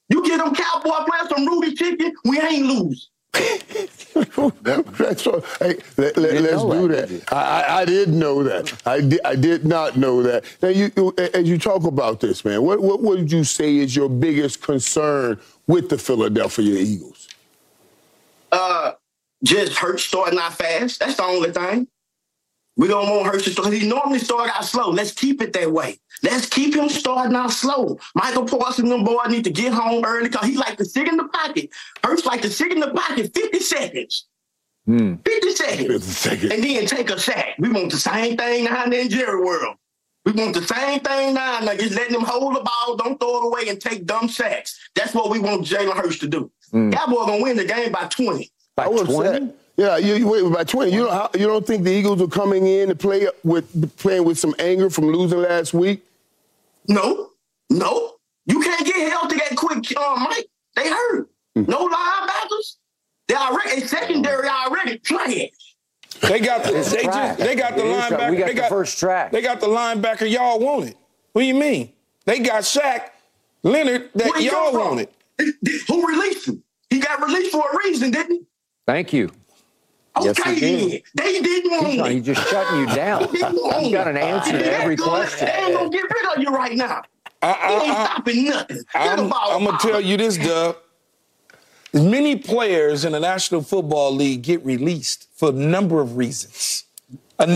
You get them Cowboy players some Rudy's chicken, we ain't lose. Let's do that. I didn't know that. I did not know that. Now, you, as you talk about this, man, what would you say is your biggest concern with the Philadelphia Eagles? Just Hurts starting out fast. That's the only thing. We don't want Hurts to start. He normally starts out slow. Let's keep it that way. Let's keep him starting out slow. Micah Parsons and them boys need to get home early because he like to sit in the pocket. Hurts like to sit in the pocket 50 seconds. 50 seconds. 50 seconds. And then take a sack. We want the same thing now in Jerry world. We want the same thing now. Like just letting him hold the ball, don't throw it away, and take dumb sacks. That's what we want Jalen Hurts to do. Cowboys going to win the game by 20. By 20? Yeah, you wait by 20. You don't think the Eagles are coming in to playing with some anger from losing last week? No. You can't get healthy that quick, Mike. They hurt. No linebackers. Secondary already playing. They got the linebacker. We got the first track. They got the linebacker y'all wanted. What do you mean? They got Shaq Leonard that y'all wanted. Who released him? He got released for a reason, didn't he? Thank you. Okay, yes, they didn't want it. He's just shutting you down. I've got an answer to every question. They ain't going to get rid of you right now. They ain't stopping nothing. I'm going to tell you this, Doug. Many players in the National Football League get released for a number of reasons. When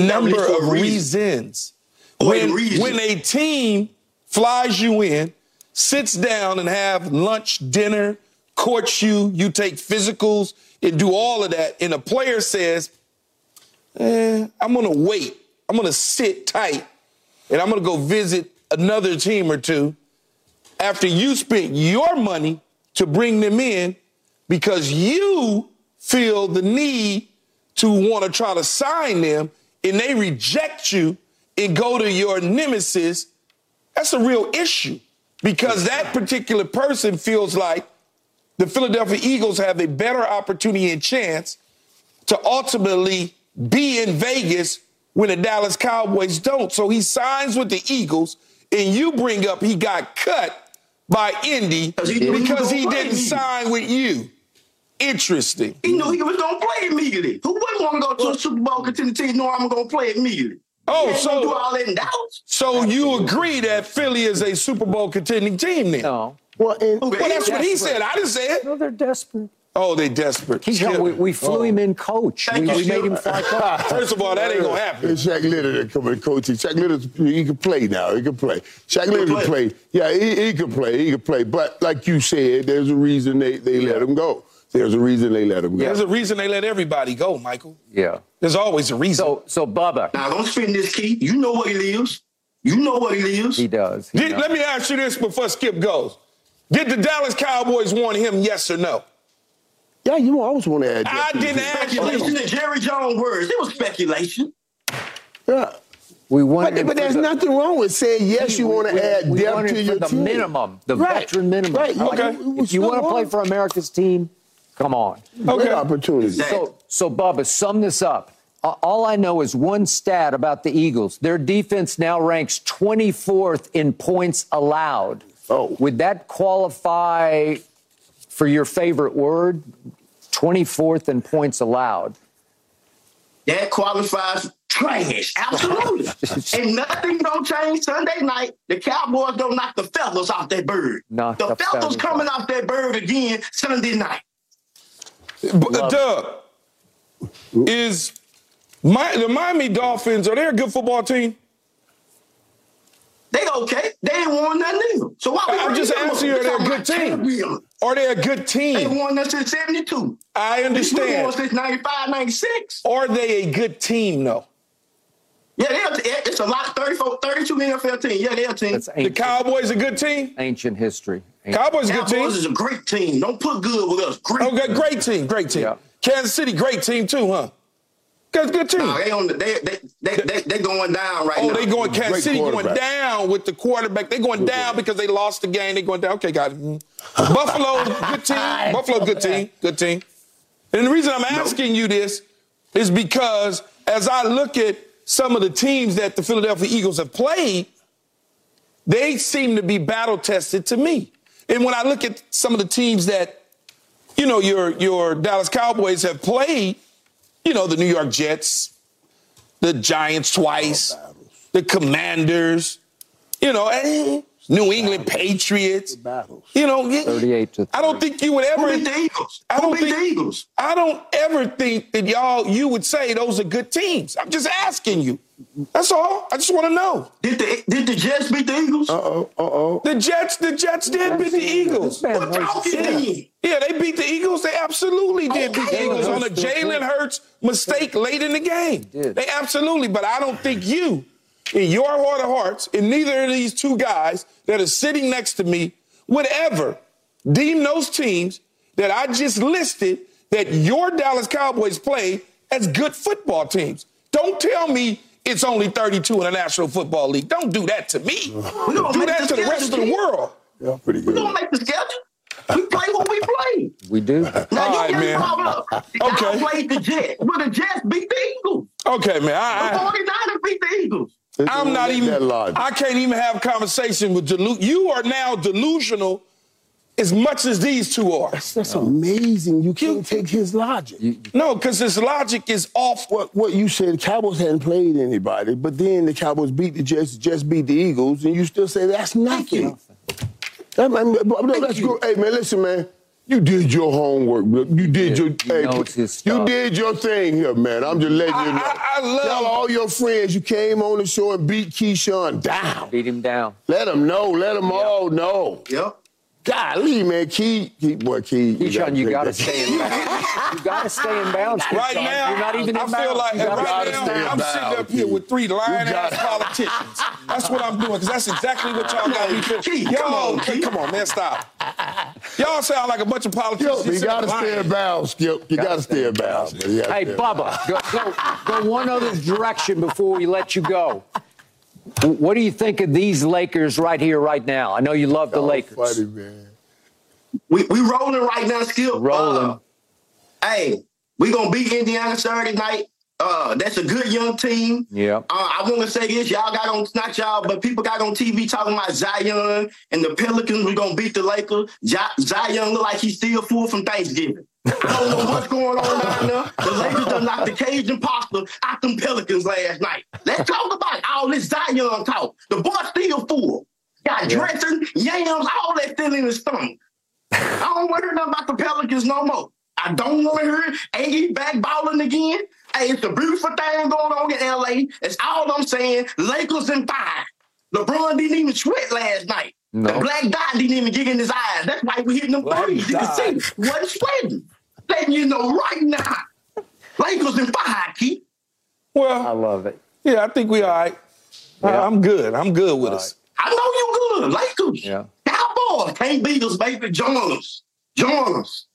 a team flies you in, sits down and have lunch, dinner, courts you, you take physicals, and do all of that, and a player says, I'm going to wait. I'm going to sit tight, and I'm going to go visit another team or two after you spent your money to bring them in because you feel the need to want to try to sign them, and they reject you and go to your nemesis. That's a real issue because that particular person feels like the Philadelphia Eagles have a better opportunity and chance to ultimately be in Vegas when the Dallas Cowboys don't. So he signs with the Eagles, and you bring up he got cut by Indy because he didn't sign with you. Interesting. He knew he was going to play immediately. Who wouldn't want to go to a Super Bowl contending team knowing I'm going to play immediately? So you agree that Philly is a Super Bowl contending team then? No. Well, that's what he said. I didn't say it. No, they're desperate. Oh, they're desperate. We flew him in coach. We made him fly coach. First of all, that ain't going to happen. It's Shaq Leonard that come in coaching. Shaq Leonard, he can play now. He can play. Shaq Leonard can play. Yeah, he can play. He can play. But like you said, there's a reason they let him go. There's a reason they let him go. There's a reason they let everybody go, Michael. Yeah. There's always a reason. So Bubba. Now, don't spin this, Keith. You know what he lives. You know what he lives. He does. Let me ask you this before Skip goes. Did the Dallas Cowboys want him, yes or no? Yeah, you always want to add that. I didn't ask you. Speculation in Jerry Jones' words. It was speculation. Yeah. We wanted but there's nothing wrong with saying, yes, you want to add depth to your team. The minimum, the veteran minimum. Right. Like, okay. If you want to play for America's team, come on. Okay. Great opportunity. So, Bubba, sum this up. All I know is one stat about the Eagles. Their defense now ranks 24th in points allowed. Oh. Would that qualify for your favorite word? 24th in points allowed. That qualifies trash. Absolutely. And nothing don't change Sunday night. The Cowboys don't knock the feathers off that bird. The feathers coming off that bird again Sunday night. Doug, is the Miami Dolphins, are they a good football team? They okay. They ain't won nothing either. So why I'm just asking you, are they a good team? Are they a good team? They won us since 72. I understand. They won since 95, 96. Are they a good team, though? Yeah, it's a lot. 32 NFL teams. Yeah, they're a team. The Cowboys a good team? Ancient history. Cowboys a good team? Cowboys is a great team. Don't put good with us. Great. Okay, great team. Great team. Yeah. Kansas City, great team, too, huh? Good team. No, they going down right now. Oh, they going Kansas City going down with the quarterback. They going down because they lost the game. They going down. Okay, got it. Buffalo, good team. Buffalo, good team. Good team. And the reason I'm asking you this is because as I look at some of the teams that the Philadelphia Eagles have played, they seem to be battle-tested to me. And when I look at some of the teams that, you know, your Dallas Cowboys have played, you know, the New York Jets, the Giants twice, the Commanders, you know, and New England Patriots. You know, 38-3. I don't think you would ever. I don't ever think that you would say those are good teams. I'm just asking you. That's all. I just want to know. Did the Jets beat the Eagles? The Jets did beat the Eagles. What y'all did? Yeah, they beat the Eagles. They absolutely did beat the Eagles on a Jalen Hurts mistake late in the game. They absolutely, but I don't think you, in your heart of hearts, and neither of these two guys that are sitting next to me would ever deem those teams that I just listed that your Dallas Cowboys play as good football teams. Don't tell me it's only 32 in the National Football League. Don't do that to me. We don't do that to the rest of the world. Yeah, pretty good. We don't make the schedule. We play what we play. We do. Now, all you right, problem. Okay. I played the Jets, but the Jets beat the Eagles. Okay, man. The 49ers beat the Eagles. I'm not even, I can't even have a conversation with Delu. You are now delusional as much as these two are. That's amazing. You can't take his logic. No, because his logic is off. What you said, the Cowboys hadn't played anybody, but then the Cowboys beat the Jets beat the Eagles, and you still say that's nothing. Hey, man, listen, man. You did your homework, bro. You did your thing here, man. I'm just letting you know. I love tell all your friends you came on the show and beat Keyshawn down. Beat him down. Let him know. Let them all know. Yep. Golly, man, Key. Keyshawn, you gotta stay in bounds. You gotta stay in bounds. Right now, you're not even in bounds. I feel like right now, I'm sitting up here with three lying-ass politicians. That's what I'm doing, because that's exactly what y'all got to be feeling. Y'all, come on, man, stop. Y'all sound like a bunch of politicians. You gotta stay in bounds, Skip. You gotta stay in bounds. Hey, Bubba, go one other direction before we let you go. What do you think of these Lakers right here, right now? I know you love the Lakers. Funny, man. We rolling right now, Skip. Rolling. Hey, we gonna beat Indiana Saturday night. That's a good young team. Yeah. I want to say this: y'all got on, not y'all, but people got on TV talking about Zion and the Pelicans. We gonna beat the Lakers. Zion look like he's still full from Thanksgiving. I don't know what's going on down there. The Lakers done knocked the Cajun pasta out them Pelicans last night. Let's talk about all this Zion talk. The boy still full. Got dressing, yams, all that still in his stomach. I don't want to hear nothing about the Pelicans no more. I don't want to hear it. Ain't he back balling again? Hey, it's a beautiful thing going on in L.A. That's all I'm saying. Lakers in five. LeBron didn't even sweat last night. No. The black dot didn't even get in his eyes. That's why we hitting them 30s. You can see. Wasn't sweating. Letting you know right now. Lakers in five, Keith. Well, I love it. Yeah, I think we all right. Yeah. I'm good. I'm good with us. Right. I know you good. Lakers. Yeah. Cowboys can't beat us, baby. Join us.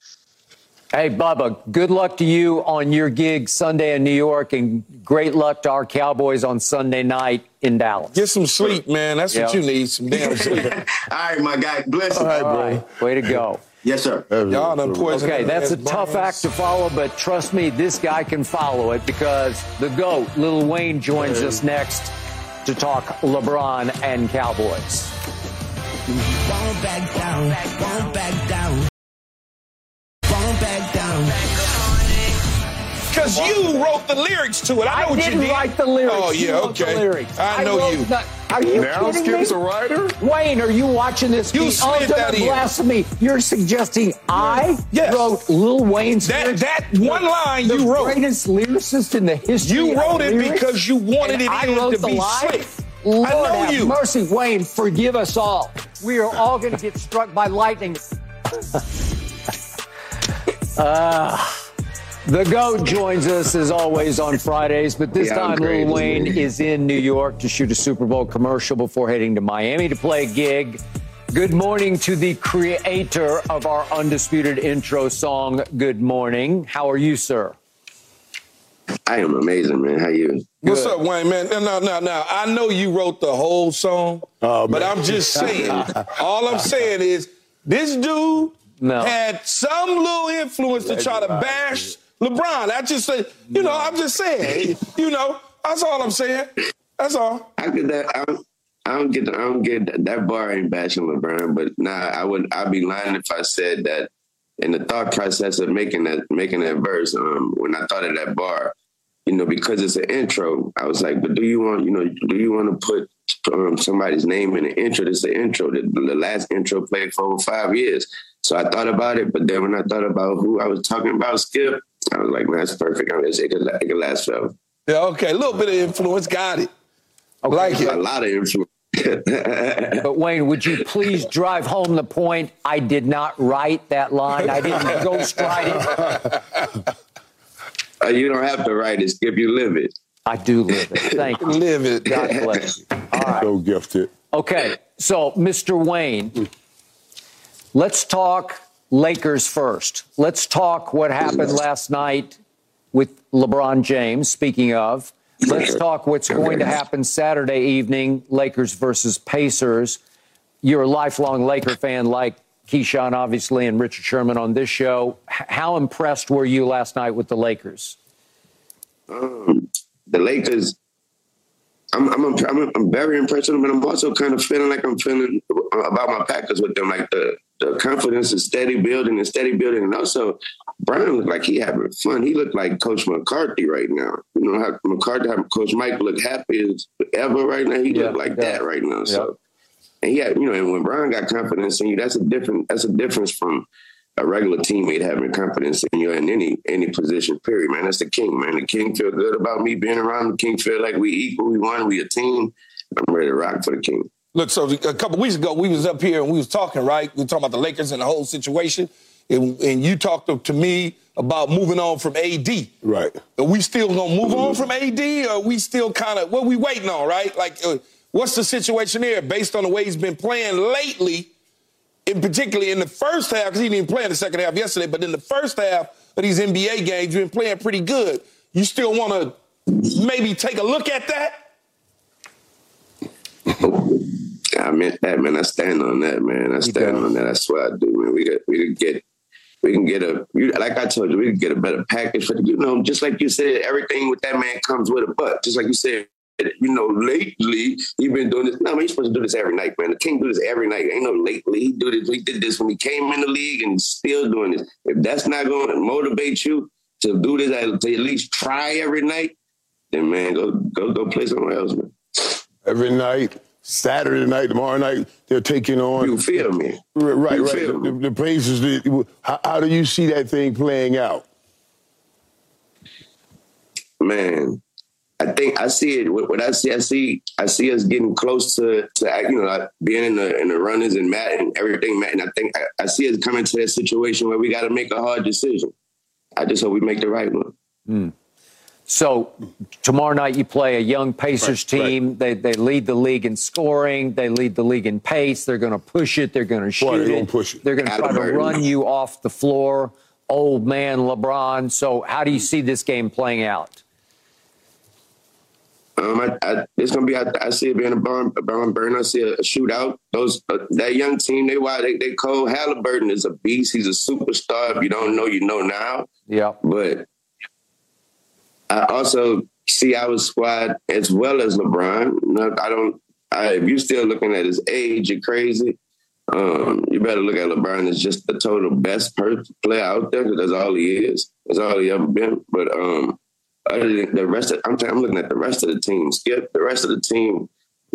Hey, Bubba, good luck to you on your gig Sunday in New York, and great luck to our Cowboys on Sunday night in Dallas. Get some sleep, man. That's what you need, some damn sleep. All right, my guy. Bless you. All right, bro. Way to go. Yes, sir. Y'all done poisoned. Okay, that's a tough act to follow, but trust me, this guy can follow it because the GOAT, Lil Wayne, joins us next to talk LeBron and Cowboys. Won't back down. Won't back down. Back down. Because you wrote the lyrics to it. I know what you did. I didn't write the lyrics. Oh, yeah, okay. I know you. Are you now kidding Skip's me? A writer? Wayne, are you watching this? You slid that in. Blasphemy. You're suggesting I wrote Lil Wayne's lyrics? That one line you wrote. The greatest lyricist in the history of lyrics. You wrote it because you wanted it to be slick. Lord have mercy, Wayne, forgive us all. We are all going to get struck by lightning. The GOAT joins us, as always, on Fridays, but this time Lil Wayne is in New York to shoot a Super Bowl commercial before heading to Miami to play a gig. Good morning to the creator of our undisputed intro song, Good Morning. How are you, sir? I am amazing, man. How are you? What's up, Wayne, man? No. I know you wrote the whole song, but I'm just saying, all I'm saying is this dude... had some little influence to try to bash LeBron. I just say, you know, I'm just saying, you know, That's all I'm saying. That's all. I get that. I don't get that bar ain't bashing LeBron, but nah, I'd be lying if I said that. In the thought process of making that verse, when I thought of that bar, you know, because it's an intro, I was like, but do you want to put somebody's name in the intro? This is the intro. The last intro played for over 5 years. So I thought about it, but then when I thought about who I was talking about, Skip, I was like, man, that's perfect. I mean, it could last forever. Yeah, okay, a little bit of influence, got it. Okay. Like it. A lot of influence. But, Wayne, would you please drive home the point? I did not write that line. I didn't ghostwrite it. You don't have to write it, Skip. You live it. I do live it. Thank you. Live it. God bless you. All right. So gifted. Okay. So, Mr. Wayne, let's talk Lakers first. Let's talk what happened last night with LeBron James, speaking of. Let's talk what's going to happen Saturday evening, Lakers versus Pacers. You're a lifelong Laker fan like Keyshawn, obviously, and Richard Sherman on this show. How impressed were you last night with the Lakers? The Lakers, I'm very impressed with them, but I'm also kind of feeling like I'm feeling about my Packers with them, like the confidence is steady building. And also, Brown looked like he having fun. He looked like Coach McCarthy right now. You know how McCarthy, Coach Mike looked happy as ever right now. He looked like that right now. So, and he had, you know, and when Brown got confidence in you, that's a difference from a regular teammate having confidence in you in any position. Period, man. That's the king, man. The king feel good about me being around. The king feel like we equal, we won, we a team. I'm ready to rock for the king. Look, so a couple weeks ago, we was up here and we was talking, right? We were talking about the Lakers and the whole situation. And you talked to me about moving on from AD. Right. Are we still going to move on from AD? Or are we still kind of, what we waiting on, right? Like, what's the situation there based on the way he's been playing lately, in particularly in the first half, because he didn't even play in the second half yesterday, but in the first half of these NBA games, you've been playing pretty good. You still want to maybe take a look at that? I meant that, man. I stand on that, man. I stand on that. That's what I do, man. Like I told you, we can get a better package. But, you know, just like you said, everything with that man comes with a butt. Just like you said, you know, lately, he's been doing this. No, man, he's supposed to do this every night, man. The king do this every night. Ain't no lately. He do this. He did this when he came in the league and still doing this. If that's not going to motivate you to do this, to at least try every night, then, man, go play somewhere else, man. Every night. Saturday night, tomorrow night, they're taking on. You feel me? Right. The Pacers. How do you see that thing playing out? Man, I think I see it. What I see, I see us getting close to you know, like being in the runners and Matt and everything, Matt. And I think I see us coming to that situation where we got to make a hard decision. I just hope we make the right one. Mm. So tomorrow night you play a young Pacers team. Right. They lead the league in scoring. They lead the league in pace. They're going to push it. They're going to shoot it. They're going to try to run you off the floor, old man LeBron. So how do you see this game playing out? It's going to be. I see it being a barn burn. I see a shootout. Those that young team. They wild. They cold. Haliburton is a beast. He's a superstar. If you don't know, you know now. Yeah, but. I also see our squad as well as LeBron. If you're still looking at his age, you're crazy. You better look at LeBron as just the total best player out there because that's all he is. That's all he ever been. But other than the rest, I'm looking at the rest of the team. Skip the rest of the team.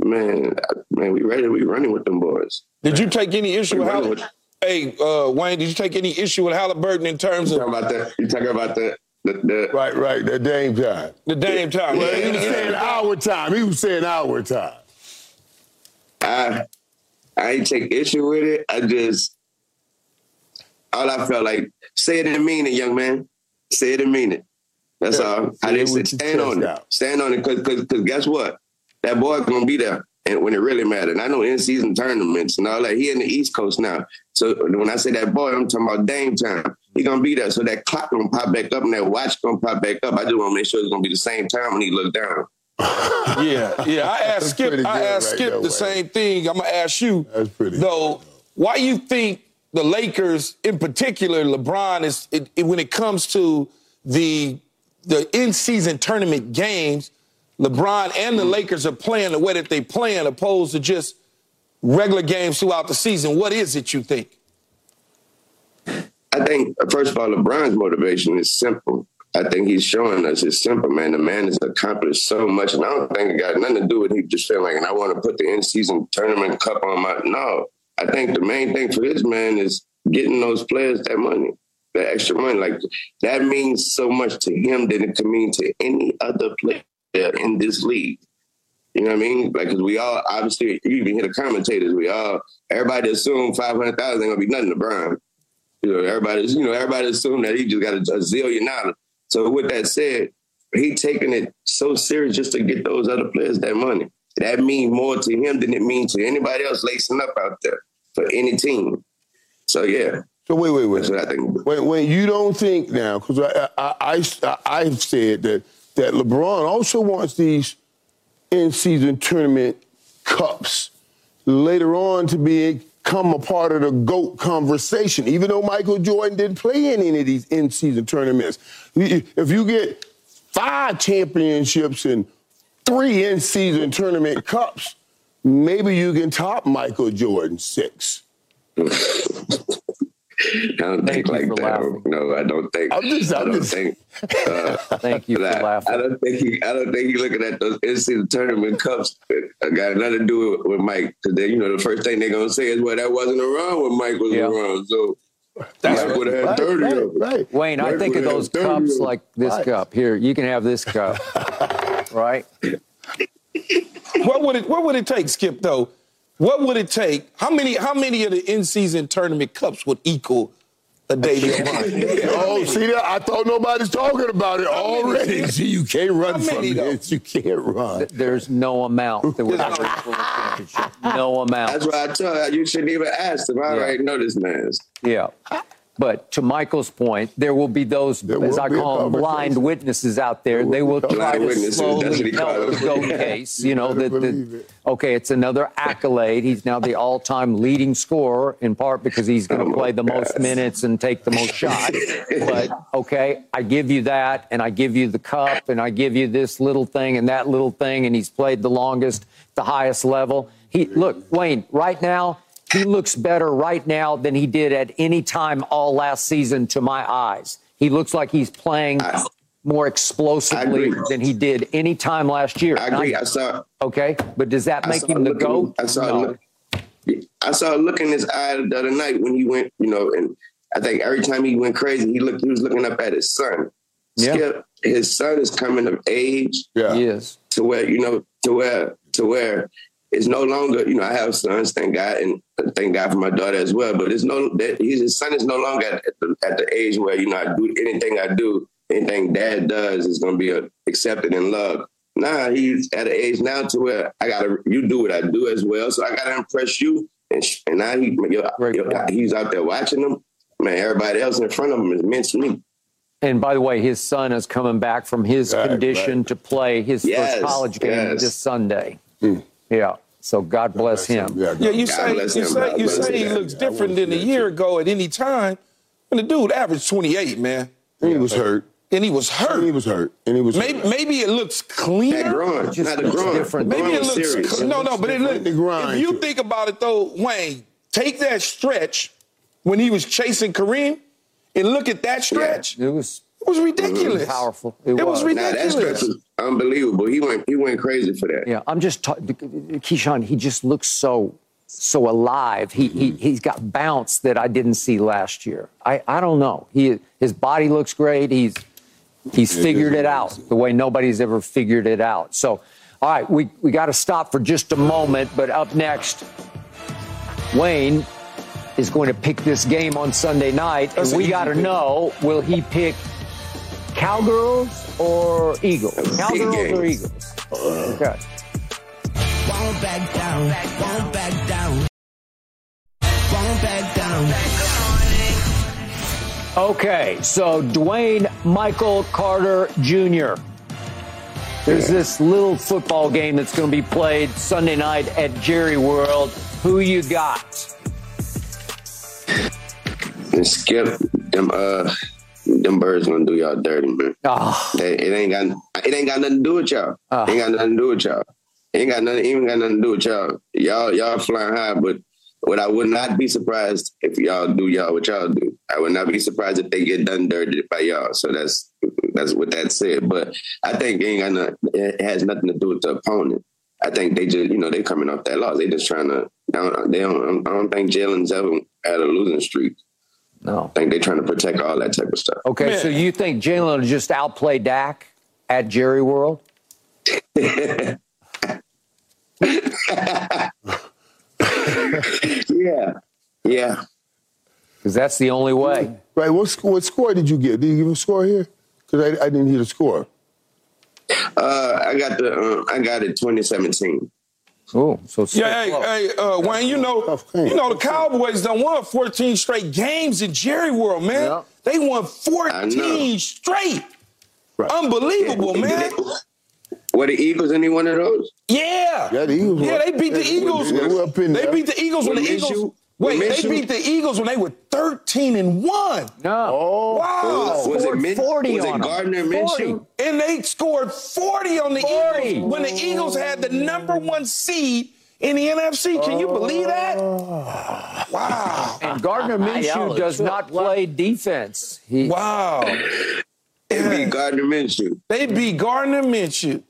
Man, we ready. We running with them boys. Did you take any issue with Haliburton? Hey, Wayne, did you take any issue with Haliburton in terms of? You talking about that? Right. The Dame time. The Dame time. Well, he was saying our time. I ain't take issue with it. All I felt like, say it and mean it, young man. Say it and mean it. That's all. I didn't stand on it. Stand on it because guess what? That boy going to be there and when it really mattered. And I know in-season tournaments and all that. He in the East Coast now. So when I say that boy, I'm talking about Dame time. He gonna be there, so that clock gonna pop back up and that watch gonna pop back up. I just want to make sure it's gonna be the same time when he look down. Yeah. I asked Skip the same thing. I'm gonna ask you though. Why you think the Lakers, in particular, LeBron is when it comes to the in-season tournament games, LeBron and the Lakers are playing the way that they playing, opposed to just regular games throughout the season. What is it you think? I think, first of all, LeBron's motivation is simple. I think he's showing us it's simple, man. The man has accomplished so much, and I don't think it got nothing to do with him just feeling like, and I want to put the in-season tournament cup on my... No, I think the main thing for this man is getting those players that money, that extra money. Like, that means so much to him than it can mean to any other player in this league. You know what I mean? Like, because we all, obviously, you even hear the commentators, everybody assumed 500,000 ain't going to be nothing to LeBron. Everybody assumed that he just got a zillion dollars. So with that said, he taking it so serious just to get those other players that money. That means more to him than it means to anybody else lacing up out there for any team. So, yeah. So wait. That's what I think. When you don't think now, because I've said that LeBron also wants these in-season tournament cups later on to become a part of the GOAT conversation, even though Michael Jordan didn't play in any of these in-season tournaments. If you get 5 championships and 3 in-season tournament cups, maybe you can top Michael Jordan's 6. I don't think like that. Laughing. No, I don't think. I don't think. Thank you for laughing. I don't think he looking at those in-season tournament cups. I got nothing to do with Mike. Because the first thing they're gonna say is, "Well, that wasn't around when Mike was around." So that's what I had 30 of. Right. Wayne, I think of those cups like this cup here. You can have this cup, right? What would it take, Skip? Though. What would it take? How many of the in-season tournament cups would equal a David Bryant? Oh, see that? I thought nobody's talking about it already. See, you can't run from it. You can't run. There's no amount that would ever equal a championship. No amount. That's why I tell you shouldn't even ask if I already know this man. Yeah. But to Michael's point, there will be those, as I call them, blind witnesses out there. They will try to slowly help the GOAT case. Okay, it's another accolade. He's now the all-time leading scorer, in part because he's going to play the most minutes and take the most shots. But, okay, I give you that, and I give you the cup, and I give you this little thing and that little thing, and he's played the longest, the highest level. Look, Wayne, right now, he looks better right now than he did at any time all last season to my eyes. He looks like he's playing more explosively than he did any time last year. I agree. Okay, but does that make him the GOAT? I saw a look in his eye the other night when he went, and I think every time he went crazy, he was looking up at his son. Yeah. Skip, his son is coming of age. Yeah. He is. To where it's no longer, I have sons, thank God, and thank God for my daughter as well. But his son is no longer at the age where, I do anything I do, anything dad does is going to be accepted and loved. Nah, he's at an age now to where you do what I do as well. So I got to impress you. And now he's out there watching them. Man, everybody else in front of him is mentioning me. And by the way, his son is coming back from his condition to play his first college game this Sunday. Mm. Yeah. So God bless him. Yeah, you say he looks different than a year ago at any time. And the dude averaged 28, man. And he was hurt. Maybe it looks cleaner. If you think about it, though, Wayne, take that stretch when he was chasing Kareem and look at that stretch. Yeah, it was ridiculous. It was powerful. It was ridiculous. Now, that stretch was unbelievable. He went crazy for that. Yeah, I'm just Keyshawn. He just looks so alive. He's got bounce that I didn't see last year. I don't know. His body looks great. He's figured it out the way nobody's ever figured it out. So, all right, we got to stop for just a moment. But up next, Wayne is going to pick this game on Sunday night, and we got to know, will he pick Cowgirls or Eagles? Cowgirls or Eagles? Okay. Won't back down. Won't back down. Won't back down. Okay, so Dwayne Michael Carter Jr. There's this little football game that's going to be played Sunday night at Jerry World. Who you got? And Skip, them them birds gonna do y'all dirty, man. Oh. It ain't got nothing to do with y'all. Oh. Ain't got nothing to do with y'all. Ain't even got nothing to do with y'all. Y'all flying high, but what I would not be surprised if y'all do y'all what y'all do. I would not be surprised if they get done dirty by y'all. So that's what that said. But I think it has nothing to do with the opponent. I think they just, they coming off that loss. They just trying to. I don't think Jalen's ever had a losing streak. No, I think they're trying to protect all that type of stuff. Okay, man. So you think Jalen will just outplay Dak at Jerry World? Yeah. Because that's the only way. Right. What score did you give? Did you give a score here? Because I didn't hear the score. I got it 2017. Oh, so close. Wayne, the Cowboys done won 14 straight games in Jerry World, man. Yeah. They won 14 straight. Right. Unbelievable, man. Were the Eagles any one of those? Yeah. Yeah, they beat the Eagles. They beat the Eagles when the Eagles. Wait, they beat the Eagles when they were 13-1. No. Oh. Wow. Was it 40 on them? Was it Gardner Minshew? And they scored 40 on the Eagles when the Eagles had the number one seed in the NFC. Can you believe that? Wow. And Gardner Minshew does not play defense. Wow. They beat Gardner Minshew. They beat Gardner Minshew.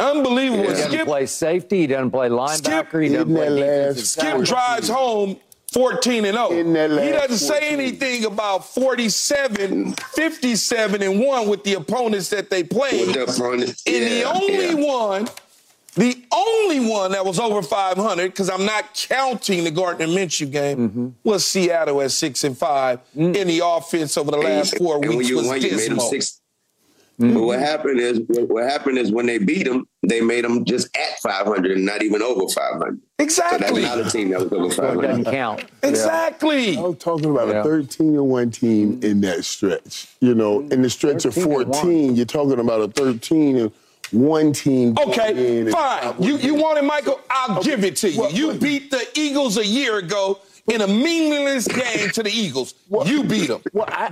Unbelievable. Yeah. He doesn't play safety. He doesn't play linebacker. He doesn't play defensive. Skip drives home 14-0. He doesn't say anything about 47, 57-1 with the opponents that they played. The only one that was over 500, because I'm not counting the Gardner Minshew game, was Seattle at 6-5. In the offense over the last 4 weeks was dismal. But what happened is when they beat them, they made them just at 500 and not even over 500. Exactly. So that's not a team that was over 500. It doesn't count. Exactly. Yeah. I was talking about a 13-1 team in that stretch. In the stretch of 14, you're talking about a 13-1 team. Okay, fine. You wanted Michael? I'll give it to you. You beat the Eagles a year ago in a meaningless game to the Eagles. You beat them.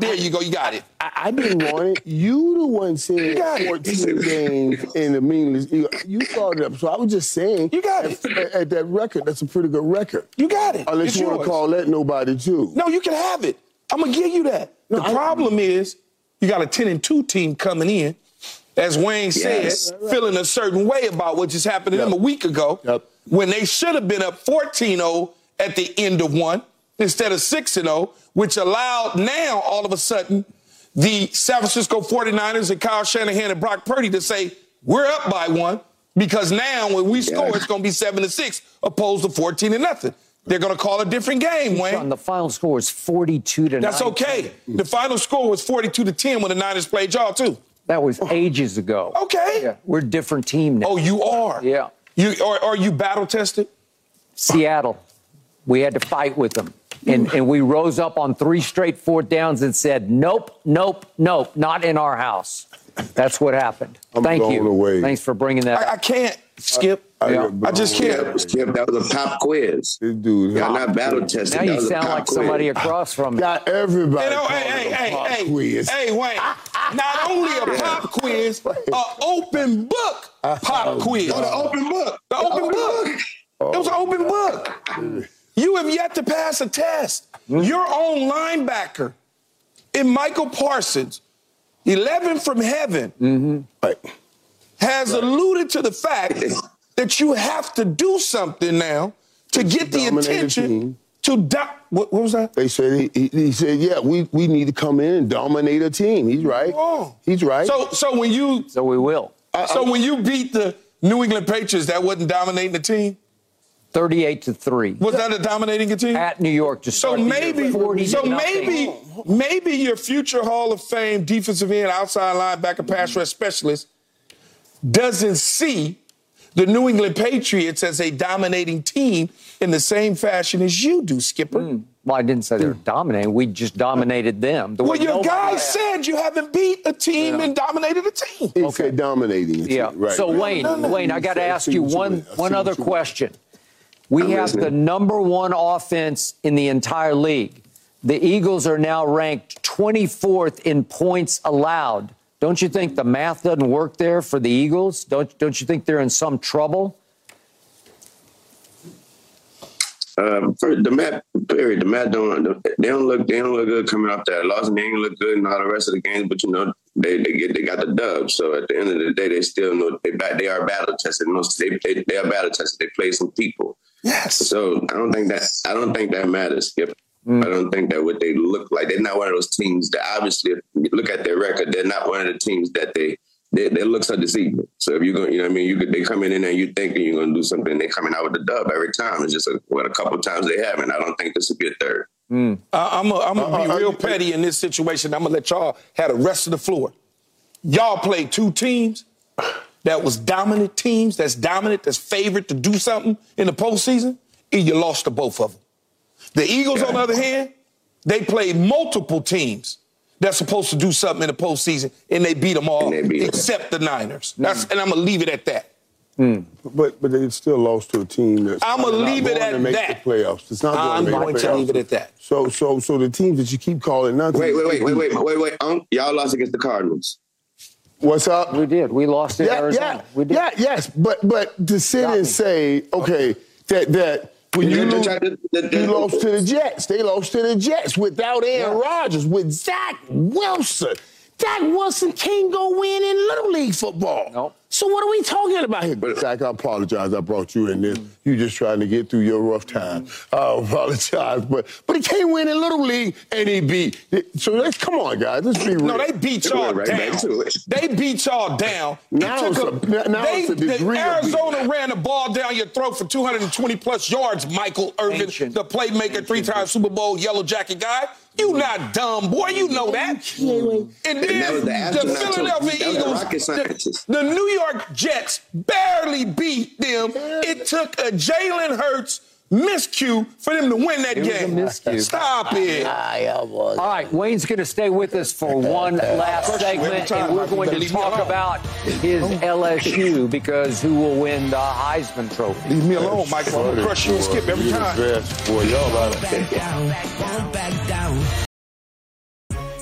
There you go. You got it. I didn't want it. You the one said 14 games in a meaningless. You thought it up. So I was just saying. You got it. At that record, that's a pretty good record. You got it. Unless you want to call that nobody too. No, you can have it. I'm going to give you that. The problem is you got a 10-2 team coming in, as Wayne says, feeling a certain way about what just happened to them a week ago when they should have been up 14-0 at the end of one instead of 6-0, which allowed now all of a sudden the San Francisco 49ers and Kyle Shanahan and Brock Purdy to say, we're up by one, because now when we score, it's going to be 7-6 opposed to 14-0. They're going to call a different game, Wayne. And the final score was 42-9. That's okay. The final score was 42-10 when the Niners played y'all, too. That was ages ago. Okay. Yeah. We're a different team now. Oh, you are? Yeah. Are you battle-tested? Seattle. We had to fight with them. And we rose up on 3 straight fourth downs and said, nope, nope, nope, not in our house. That's what happened. Thank you. Thanks for bringing that up. I can't, Skip. I just can't. Yeah, Skip, that was a pop quiz. This dude. Y'all not battle tested. Now you sound like somebody across from me. Got everybody. Quiz. Hey, Wayne. Not only a pop quiz, an open book pop quiz. Oh, the open book. The open book. Oh. It was an open book. You have yet to pass a test. Your own linebacker in Michael Parsons, 11 from heaven, has alluded to the fact that you have to do something now to get the attention to what was that? They said he said, we need to come in and dominate a team. He's right. Oh. He's right. So we will. When you beat the New England Patriots, that wasn't dominating the team? 38-3. Was that a dominating team? At New York to start. So maybe your future Hall of Fame defensive end, outside linebacker, pass rush specialist doesn't see the New England Patriots as a dominating team in the same fashion as you do, Skipper. Well, I didn't say they were dominating. We just dominated them. Your guy said you haven't beat a team and dominated a team. He said dominating a team. Yeah. Right, so, Wayne, I got to ask you one other question. We have the number 1 offense in the entire league. The Eagles are now ranked 24th in points allowed. Don't you think the math doesn't work there for the Eagles? Don't you think they're in some trouble? The math don't look good coming off that loss, and they ain't look good in all the rest of the games. But you know they got the dub. So at the end of the day, they still know they are battle tested. They are battle tested. They play some people. Yes. So I don't think that matters. Yep. Mm. I don't think that what they look like. They're not one of those teams that obviously, if you look at their record, they're not one of the teams that their looks are deceiving. So if you're going, you know what I mean, they coming in and you thinking you're going to do something, and they coming out with the dub every time. It's just a couple of times they haven't. I don't think this would be a third. Mm. I'm gonna be real petty in this situation. I'm gonna let y'all have the rest of the floor. Y'all played two teams that was dominant teams. That's dominant. That's favored to do something in the postseason, and you lost to both of them. The Eagles, on the other hand, they played multiple teams that's supposed to do something in the postseason, and they beat them all except the Niners. That's, and I'm going to leave it at that. Mm. But they still lost to a team that's not going to make the playoffs. It's not going to leave it at that. So the teams that you keep calling nothing. Wait. Y'all lost against the Cardinals. What's up? We did. We lost in Arizona. Yeah, we did. Yeah, yes. But to sit and say, okay, that when you lost to the Jets. They lost to the Jets without Aaron Rodgers, with Zach Wilson. Zach Wilson can't go win in Little League football. Nope. So what are we talking about here? But Zach, I apologize. I brought you in this. You're just trying to get through your rough time. I apologize. But he can't win in Little League, and he beat. So come on, guys. Let's be real. No, they beat y'all down. They beat y'all down. Now it's a degree. Arizona ran the ball down your throat for 220-plus yards, Michael Irvin, the playmaker, three-time Super Bowl Yellow Jacket guy. You not dumb, boy. You know that. And then the Philadelphia Eagles, the New York Jets barely beat them. It took a Jalen Hurts miscue for them to win that game. Stop it. All right, Wayne's going to stay with us for one last segment, and we're going to talk about his LSU, because who will win the Heisman Trophy. Leave me alone, Michael. I'm going to crush you and skip every time.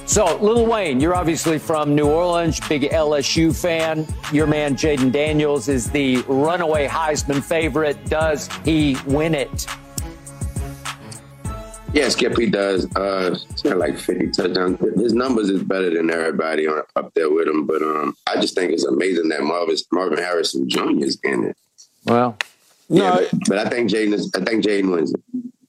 So, Lil Wayne, you're obviously from New Orleans, big LSU fan. Your man Jaden Daniels is the runaway Heisman favorite. Does he win it? Yeah, Skip, he does. He's got like 50 touchdowns. His numbers is better than everybody up there with him. But I just think it's amazing that Marvin Harrison Jr. is in it. Well, yeah, no, but I think Jaden wins it.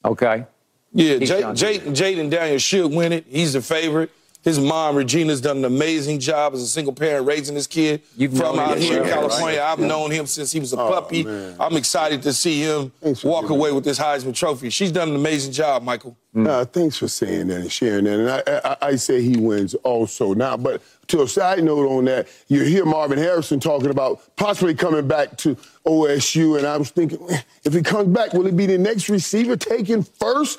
Okay. Yeah, Jaden Daniels should win it. He's the favorite. His mom, Regina's done an amazing job as a single parent raising his kid from out here in California. Right? I've known him since he was a puppy. Man. I'm excited to see him walk away with this Heisman Trophy. She's done an amazing job, Michael. Thanks for saying that and sharing that. And I say he wins also now. But to a side note on that, you hear Marvin Harrison talking about possibly coming back to OSU. And I was thinking, if he comes back, will he be the next receiver taken first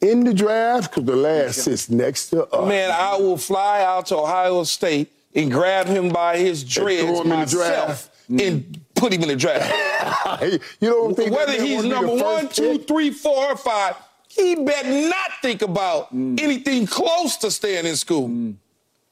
in the draft? Because the last sits next to us. Man, I will fly out to Ohio State and grab him by his dreads myself and put him in the draft. You don't think whether he's number 1, 2, 3, 4, or 5, he better not think about anything close to staying in school.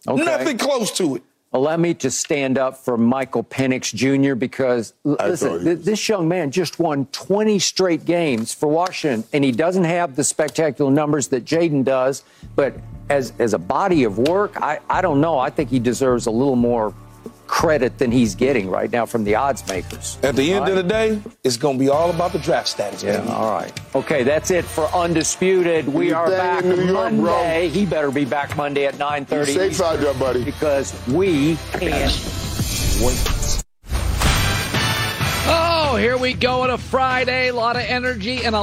Okay. Nothing close to it. Allow me to stand up for Michael Penix Jr. because, listen, this young man just won 20 straight games for Washington, and he doesn't have the spectacular numbers that Jaden does. But as a body of work, I don't know. I think he deserves a little more credit than he's getting right now from the odds makers. At the end of the day, it's going to be all about the draft status. Yeah, all right. Okay, that's it for Undisputed. We are back Monday. He better be back Monday at 9:30. Stay out there, buddy. Because we can't wait. Oh, here we go on a Friday. A lot of energy and a